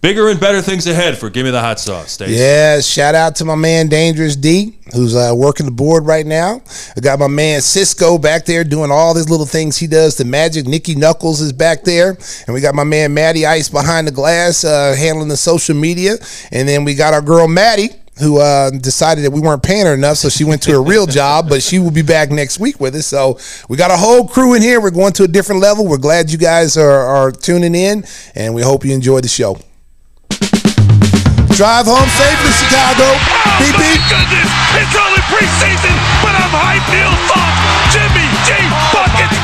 bigger and better things ahead for Give Me the Hot Sauce, Stacy. Yeah, shout out to my man Dangerous D, who's uh, working the board right now. I got my man Cisco back there doing all these little things he does. The magic, Nicky Knuckles is back there. And we got my man Maddie Ice behind the glass uh, handling the social media. And then we got our girl Maddie, who uh, decided that we weren't paying her enough, so she went to a real job, but she will be back next week with us. So we got a whole crew in here. We're going to a different level. We're glad you guys are, are tuning in, and we hope you enjoyed the show. Drive home safely, Chicago. Oh, beep, beep. My goodness, it's only preseason, but I'm hyped. Neil Funk, Jimmy G. Buckets.